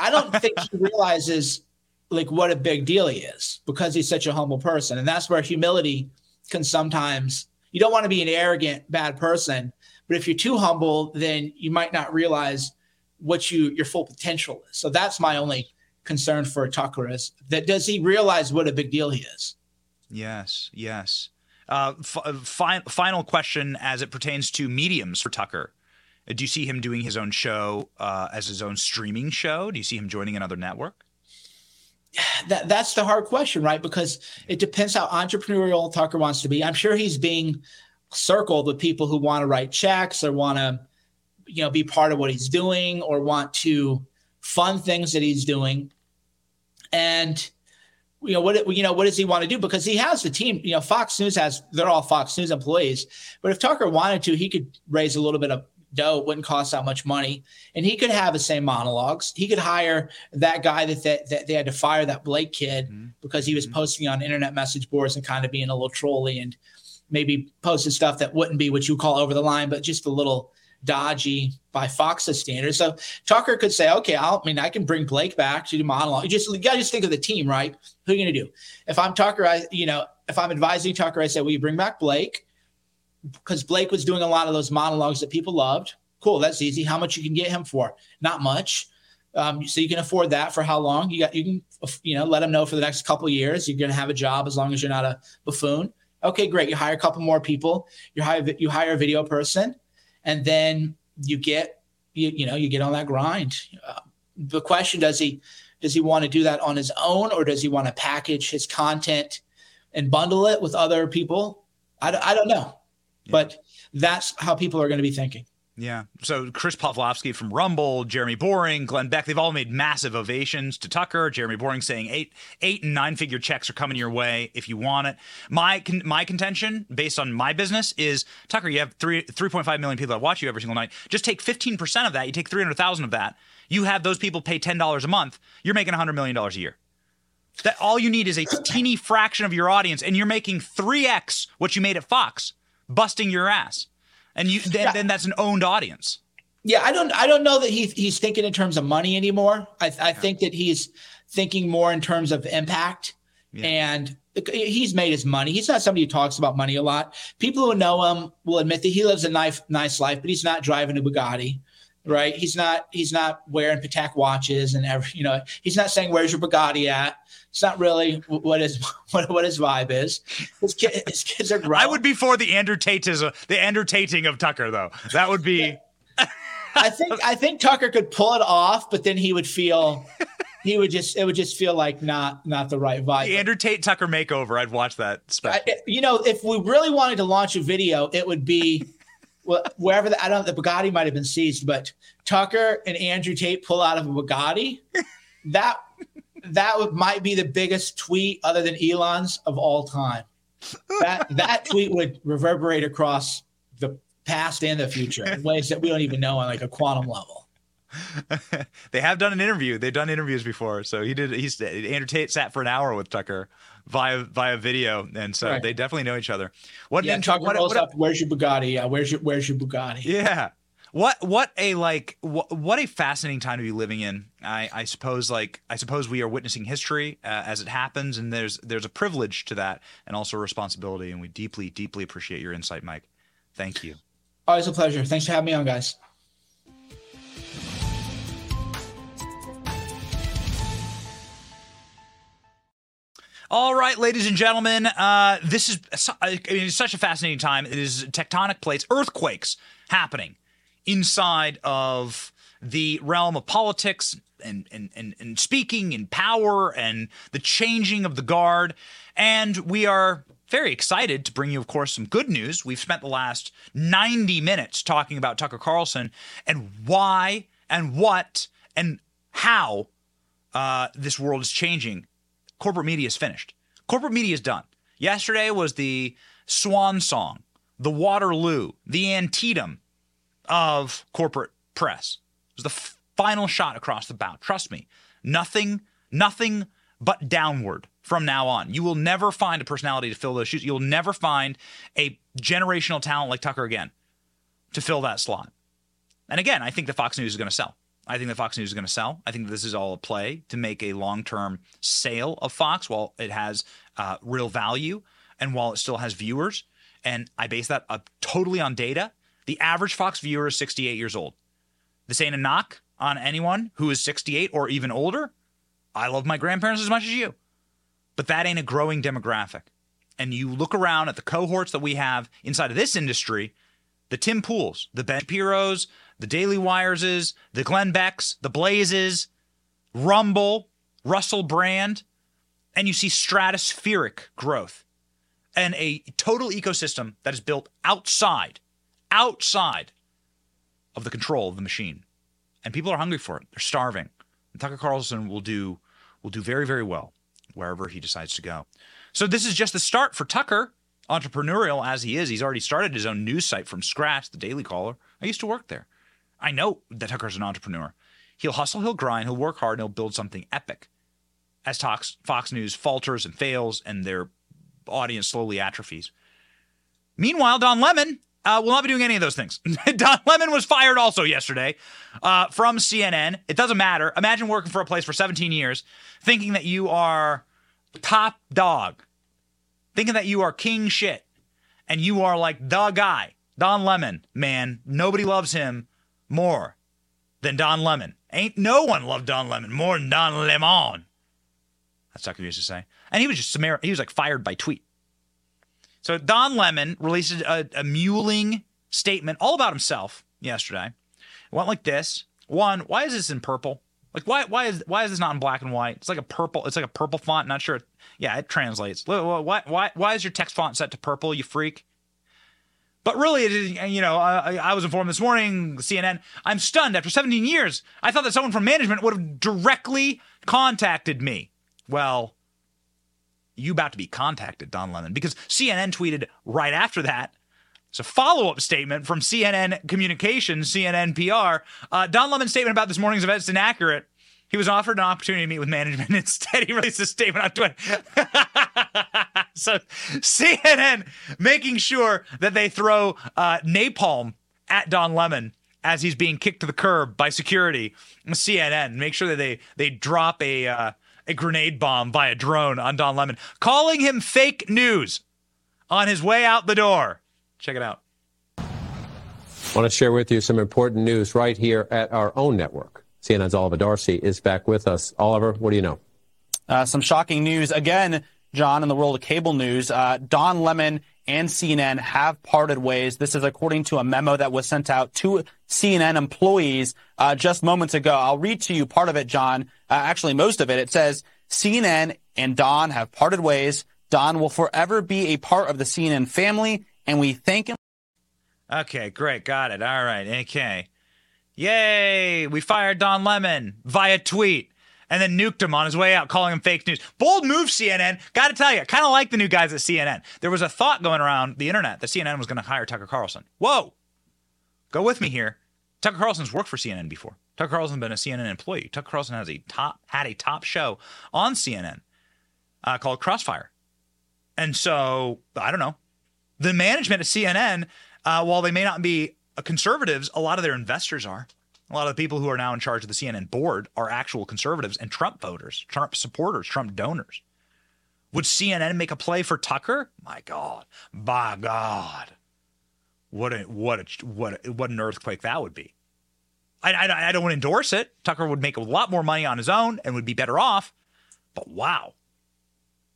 I don't think he realizes like what a big deal he is because he's such a humble person. And that's where humility can sometimes, you don't want to be an arrogant, bad person, but if you're too humble, then you might not realize what you your full potential is. So that's my only concern for Tucker is that does he realize what a big deal he is? Yes, yes. Uh, fi- final question as it pertains to mediums for Tucker. Do you see him doing his own show uh, as his own streaming show? Do you see him joining another network? That, that's the hard question, right? Because it depends how entrepreneurial Tucker wants to be. I'm sure he's being circled with people who want to write checks or want to, you know, be part of what he's doing or want to fund things that he's doing. And, you know, what, you know, what does he want to do? Because he has the team, you know, Fox News has, they're all Fox News employees, but if Tucker wanted to, he could raise a little bit of dough. It wouldn't cost that much money. And he could have the same monologues. He could hire that guy that they, that they had to fire, that Blake kid, mm-hmm. because he was mm-hmm. posting on internet message boards and kind of being a little trolly and maybe posted stuff that wouldn't be what you call over the line, but just a little dodgy by Fox's standards. So Tucker could say, okay, I'll, I mean, I can bring Blake back to do monologue. You just you got to just think of the team, right? Who are you going to do? If I'm Tucker, I, you know, if I'm advising Tucker, I say, well, you bring back Blake. Because Blake was doing a lot of those monologues that people loved. Cool, that's easy. How much you can get him for? Not much. Um, so you can afford that for how long? You got you can you know let him know for the next couple of years you're going to have a job as long as you're not a buffoon. Okay, great. You hire a couple more people. You hire you hire a video person, and then you get you you know you get on that grind. Uh, the question does he does he want to do that on his own, or does he want to package his content and bundle it with other people? I I don't know. Yeah. But that's how people are going to be thinking. Yeah. So Chris Pavlovsky from Rumble, Jeremy Boring, Glenn Beck, they've all made massive ovations to Tucker. Jeremy Boring saying eight, eight and nine figure checks are coming your way if you want it. My con- my contention based on my business is, Tucker, you have three, three point five million people that watch you every single night. Just take fifteen percent of that. You take three hundred thousand of that. You have those people pay ten dollars a month. You're making one hundred million dollars a year. that all you need is a teeny fraction of your audience, and you're making three X what you made at Fox, busting your ass. And you then, yeah. then that's an owned audience. Yeah, I don't I don't know that he, he's thinking in terms of money anymore. I, I yeah. think that he's thinking more in terms of impact. Yeah. And he's made his money. He's not somebody who talks about money a lot. People who know him will admit that he lives a nice, nice life, but he's not driving a Bugatti. Right. He's not he's not wearing Patek watches and every, you know, he's not saying, where's your Bugatti at? It's not really what his what, what his vibe is. His, kid, his kids are growing. I would be for the Andrew Tatism, the Andrew Tating of Tucker, though. That would be. Yeah. I think I think Tucker could pull it off, but then he would feel he would just it would just feel like not not the right vibe. The Andrew Tate Tucker makeover. I'd watch that special. I, you know, if we really wanted to launch a video, it would be. Well, wherever the, I don't know, the Bugatti might have been seized, but Tucker and Andrew Tate pull out of a Bugatti. That that would, might be the biggest tweet other than Elon's of all time. That that tweet would reverberate across the past and the future in ways that we don't even know on like a quantum level. They have done an interview. They've done interviews before. So he did. He's Andrew Tate sat for an hour with Tucker via via video, and so right. they definitely know each other. What yeah, an Tucker what, rolls what, up. Where's your Bugatti? Yeah, where's your where's your Bugatti? Yeah. What what a like what, what a fascinating time to be living in. I, I suppose like I suppose we are witnessing history uh, as it happens, and there's there's a privilege to that, and also a responsibility. And we deeply deeply appreciate your insight, Mike. Thank you. Always a pleasure. Thanks for having me on, guys. All right, ladies and gentlemen, uh, this is I mean, it's such a fascinating time. It is tectonic plates, earthquakes happening inside of the realm of politics and, and, and, and speaking and power and the changing of the guard. And we are very excited to bring you, of course, some good news. We've spent the last ninety minutes talking about Tucker Carlson and why and what and how uh, this world is changing. Corporate media is finished. Corporate media is done. Yesterday was the swan song, the Waterloo, the Antietam of corporate press. It was the f- final shot across the bow. Trust me, nothing, nothing but downward from now on. You will never find a personality to fill those shoes. You'll never find a generational talent like Tucker again to fill that slot. And again, I think the Fox News is going to sell. I think that Fox News is going to sell. I think this is all a play to make a long-term sale of Fox while it has uh, real value and while it still has viewers. And I base that up totally on data. The average Fox viewer is sixty-eight years old. This ain't a knock on anyone who is sixty-eight or even older. I love my grandparents as much as you. But that ain't a growing demographic. And you look around at the cohorts that we have inside of this industry, the Tim Pools, the Ben Shapiros, the Daily Wires, the Glenn Becks, the Blazes, Rumble, Russell Brand, and you see stratospheric growth and a total ecosystem that is built outside, outside of the control of the machine. And people are hungry for it. They're starving. And Tucker Carlson will do, will do very, very well wherever he decides to go. So this is just the start for Tucker. Entrepreneurial as he is, he's already started his own news site from scratch, the Daily Caller. I used to work there. I know that Tucker's an entrepreneur. He'll hustle, he'll grind, he'll work hard, and he'll build something epic. As Fox News falters and fails and their audience slowly atrophies. Meanwhile, Don Lemon uh, will not be doing any of those things. Don Lemon was fired also yesterday uh, from C N N. It doesn't matter. Imagine working for a place for seventeen years, thinking that you are top dog, thinking that you are king shit, and you are like the guy. Don Lemon, man, nobody loves him more than Don Lemon. Ain't no one loved Don Lemon more than Don Lemon. That's Tucker used to say. And he was just, he was like fired by tweet. So Don Lemon released a, a mewling statement all about himself yesterday. It went like this. One, why is this in purple? Like why why is why is this not in black and white? It's like a purple. It's like a purple font. Not sure. Yeah, it translates. Why why why is your text font set to purple? You freak. But really, you know, I, I was informed this morning, C N N. I'm stunned. After seventeen years, I thought that someone from management would have directly contacted me. Well, you about to be contacted, Don Lemon, because C N N tweeted right after that. It's a follow-up statement from C N N Communications, C N N P R. Uh, Don Lemon's statement about this morning's event is inaccurate. He was offered an opportunity to meet with management. Instead, he released a statement on Twitter. So C N N making sure that they throw uh, napalm at Don Lemon as he's being kicked to the curb by security. C N N, make sure that they they drop a uh, a grenade bomb via drone on Don Lemon, calling him fake news on his way out the door. Check it out. I want to share with you some important news right here at our own network. C N N's Oliver Darcy is back with us. Oliver, what do you know? Uh, some shocking news again, John, in the world of cable news. Uh, Don Lemon and C N N have parted ways. This is according to a memo that was sent out to C N N employees uh, just moments ago. I'll read to you part of it, John. Uh, actually, most of it. It says, C N N and Don have parted ways. Don will forever be a part of the C N N family, and we thank him. Okay, great. Got it. All right. Okay. Yay. We fired Don Lemon via tweet and then nuked him on his way out, calling him fake news. Bold move, C N N. Got to tell you, I kind of like the new guys at C N N. There was a thought going around the internet that C N N was going to hire Tucker Carlson. Whoa. Go with me here. Tucker Carlson's worked for C N N before. Tucker Carlson's been a C N N employee. Tucker Carlson has a top had a top show on C N N uh, called Crossfire. And so, I don't know. The management at C N N, uh, while they may not be conservatives, a lot of their investors are. A lot of the people who are now in charge of the C N N board are actual conservatives and Trump voters, Trump supporters, Trump donors. Would C N N make a play for Tucker? My God. By God. What a, what a, what a, what an earthquake that would be. I, I, I don't endorse it. Tucker would make a lot more money on his own and would be better off. But wow.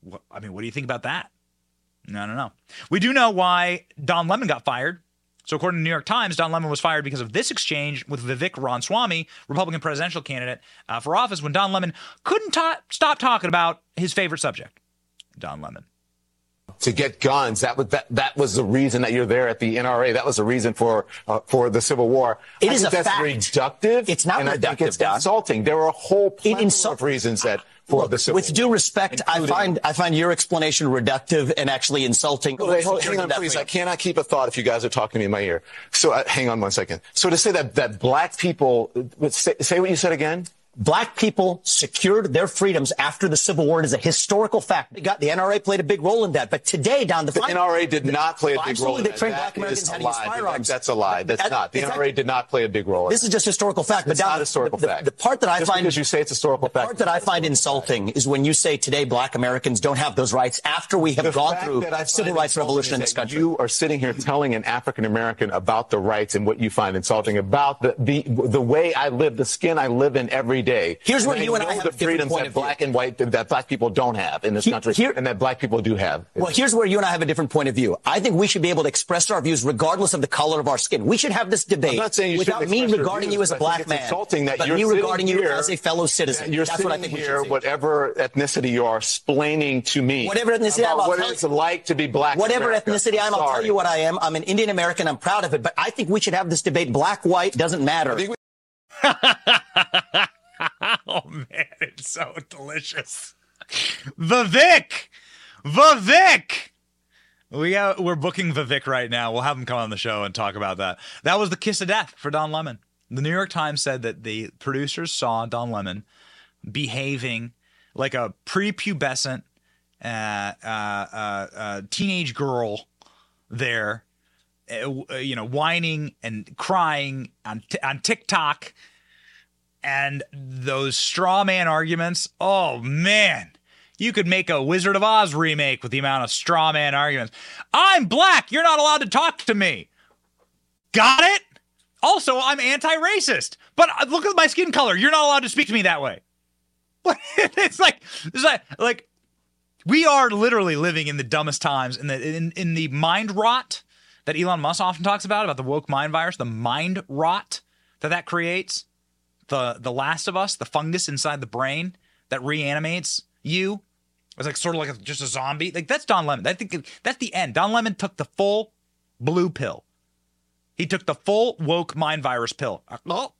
What, I mean, what do you think about that? No, no, no. We do know why Don Lemon got fired. So according to the New York Times, Don Lemon was fired because of this exchange with Vivek Ramaswamy, Republican presidential candidate uh, for office, when Don Lemon couldn't ta- stop talking about his favorite subject, Don Lemon. To get guns. That was that, that was the reason that you're there at the N R A. That was the reason for uh, for the Civil War. It I is think a that's fact. reductive. It's not and reductive. I think it's Don. insulting. There are a whole plethora insul- of reasons that. For Look, the Civil War. With due respect, Including. I find I find your explanation reductive and actually insulting. Wait, wait, hold, hang on, please. I cannot keep a thought if you guys are talking to me in my ear. So uh, hang on one second. So to say that that black people say, say what you said again. Black people secured their freedoms after the Civil War. It is a historical fact. They got, the N R A played a big role in that. But today, Don, the, the final, N R A did not play a big role in that. Absolutely, they trained black Americans how to use firearms. That's a lie. That's that, not. The N R A fact, did not play a big role in This that. is just historical fact. But it's Don, not historical the, fact. The, the part that I just find... because you say it's historical the fact. The part that I find insulting fact. is when you say today black Americans don't have those rights after we have the gone through the civil rights revolution in this country. You are sitting here telling an African American about the rights and what you find insulting about the, the, the way I live, the skin I live in every day. Here's where you and I have the freedoms that black and white that black people don't have in this country, and that black people do have. Well, here's where you and I have a different point of view. I think we should be able to express our views regardless of the color of our skin. We should have this debate without me regarding you as a black man, but me regarding you as a fellow citizen. You're sitting here, whatever ethnicity you are, explaining to me whatever ethnicity I'm, what it's like to be black. Whatever ethnicity I'm, I'll tell you what I am. I'm an Indian American. I'm proud of it. But I think we should have this debate. Black, white doesn't matter. Oh, man, it's so delicious. Vivek! Vivek! We, uh, we're booking Vivek right now. We'll have him come on the show and talk about that. That was the kiss of death for Don Lemon. The New York Times said that the producers saw Don Lemon behaving like a prepubescent uh, uh, uh, uh, teenage girl there, uh, you know, whining and crying on, t- on TikTok. And those straw man arguments, oh, man, you could make a Wizard of Oz remake with the amount of straw man arguments. I'm black. You're not allowed to talk to me. Got it? Also, I'm anti-racist. But look at my skin color. You're not allowed to speak to me that way. But it's like, it's like, like we are literally living in the dumbest times, in the in, in the mind rot that Elon Musk often talks about, about the woke mind virus, the mind rot that that creates. The the Last of Us, the fungus inside the brain that reanimates you. It's like sort of like a, just a zombie. Like that's Don Lemon. I think that's the end. Don Lemon took the full blue pill. He took the full woke mind virus pill. Oh,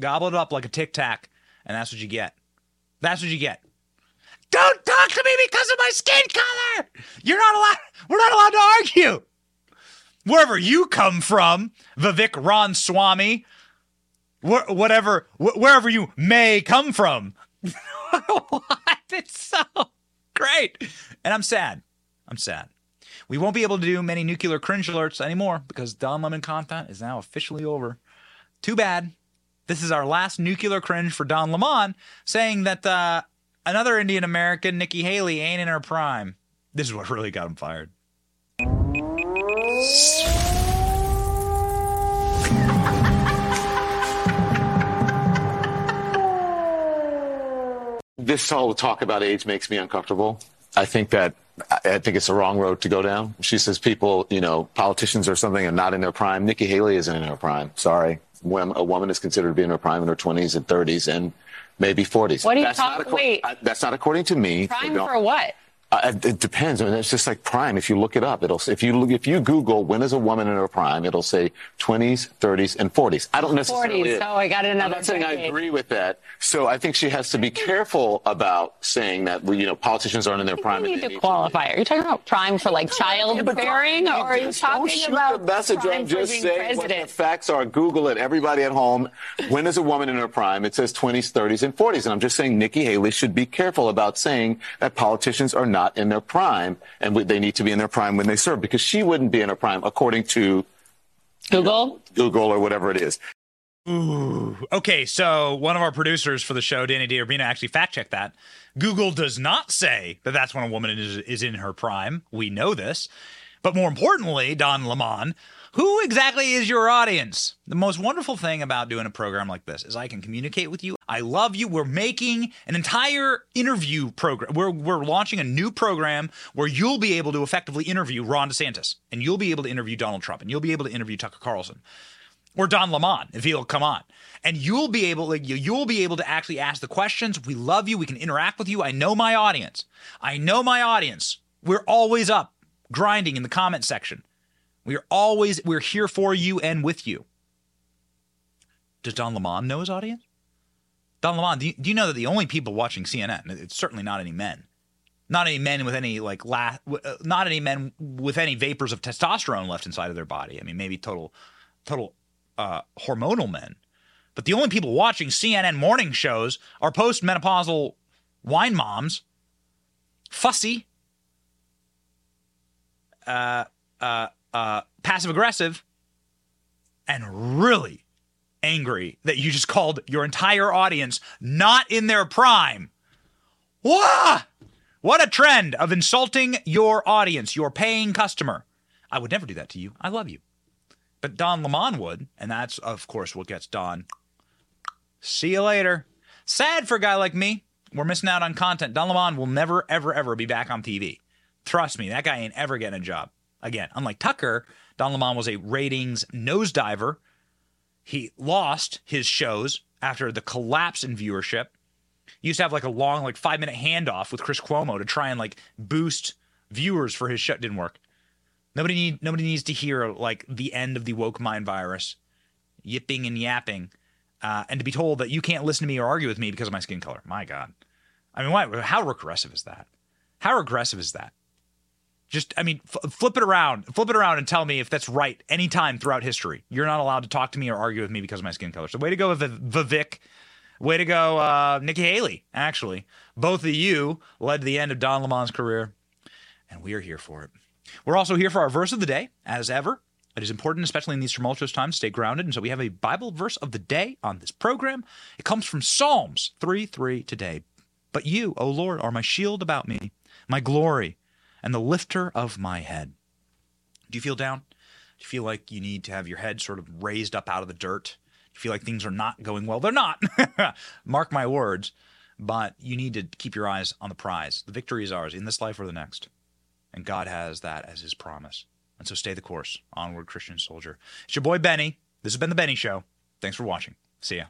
gobbled it up like a Tic Tac, and that's what you get. That's what you get. Don't talk to me because of my skin color. You're not allowed. We're not allowed to argue. Wherever you come from, Vivek Ramaswamy. wh- whatever, wh- wherever you may come from. What? It's so great. And I'm sad. I'm sad. We won't be able to do many nuclear cringe alerts anymore because Don Lemon content is now officially over. Too bad. This is our last nuclear cringe for Don Lemon, saying that uh, another Indian American, Nikki Haley, ain't in her prime. This is what really got him fired. This whole talk about age makes me uncomfortable. I think that I think it's the wrong road to go down. She says people, you know, politicians or something are not in their prime. Nikki Haley isn't in her prime. Sorry. When a woman is considered to be in her prime in her twenties and thirties and maybe forties. What are you that's talking about? Wait. I, that's not according to me. Prime for what? Uh, it depends. I mean, it's just like prime. If you look it up, it'll if you look, if you Google when is a woman in her prime, it'll say twenties, thirties, and forties. I don't necessarily. forties. So I got another. I'm not saying I agree with that. So I think she has to be careful about saying that. You know, politicians aren't in their prime. You need to qualify. Are you talking about prime for like childbearing, or are you talking about message? I'm just saying what the facts are. Google it. Everybody at home. When is a woman in her prime? It says twenties, thirties, and forties. And I'm just saying Nikki Haley should be careful about saying that politicians are not. not in their prime, and they need to be in their prime when they serve, because she wouldn't be in her prime, according to Google, you know, Google or whatever it is. Ooh. Okay, so one of our producers for the show, Danny D'Urbino, actually fact-checked that. Google does not say that that's when a woman is, is in her prime. We know this. But more importantly, Don Lemon, who exactly is your audience? The most wonderful thing about doing a program like this is I can communicate with you. I love you. We're making an entire interview program. We're we're launching a new program where you'll be able to effectively interview Ron DeSantis, and you'll be able to interview Donald Trump, and you'll be able to interview Tucker Carlson or Don Lemon if he'll come on. And you'll be able like, you'll be able to actually ask the questions. We love you. We can interact with you. I know my audience. I know my audience. We're always up grinding in the comment section. We're always we're here for you and with you. Does Don Lemon know his audience? Don Lemon, do you, do you know that the only people watching C N N, it's certainly not any men, not any men with any like, la- not any men with any vapors of testosterone left inside of their body. I mean, maybe total, total uh, hormonal men, but the only people watching C N N morning shows are postmenopausal wine moms, fussy, uh, uh, uh, passive aggressive, and really angry that you just called your entire audience not in their prime. Whoa! What a trend of insulting your audience, your paying customer. I would never do that to you. I love you. But Don Lemon would, and that's, of course, what gets Don. See you later. Sad for a guy like me. We're missing out on content. Don Lemon will never, ever, ever be back on T V. Trust me, that guy ain't ever getting a job. Again, unlike Tucker, Don Lemon was a ratings nosediver. He lost his shows after the collapse in viewership. He used to have like a long, like five minute handoff with Chris Cuomo to try and like boost viewers for his show. Didn't work. Nobody need nobody needs to hear like the end of the woke mind virus, yipping and yapping, uh, and to be told that you can't listen to me or argue with me because of my skin color. My God, I mean, why? How regressive is that? How regressive is that? Just, I mean, f- flip it around, flip it around and tell me if that's right anytime throughout history. You're not allowed to talk to me or argue with me because of my skin color. So way to go, Vivek. Way to go, uh, Nikki Haley, actually. Both of you led to the end of Don Lemon's career, and we are here for it. We're also here for our verse of the day, as ever. It is important, especially in these tumultuous times, to stay grounded. And so we have a Bible verse of the day on this program. It comes from Psalms three three today. But you, O Lord, are my shield about me, my glory, and the lifter of my head. Do you feel down? Do you feel like you need to have your head sort of raised up out of the dirt? Do you feel like things are not going well? They're not. Mark my words. But you need to keep your eyes on the prize. The victory is ours in this life or the next. And God has that as his promise. And so stay the course. Onward, Christian soldier. It's your boy, Benny. This has been The Benny Show. Thanks for watching. See ya.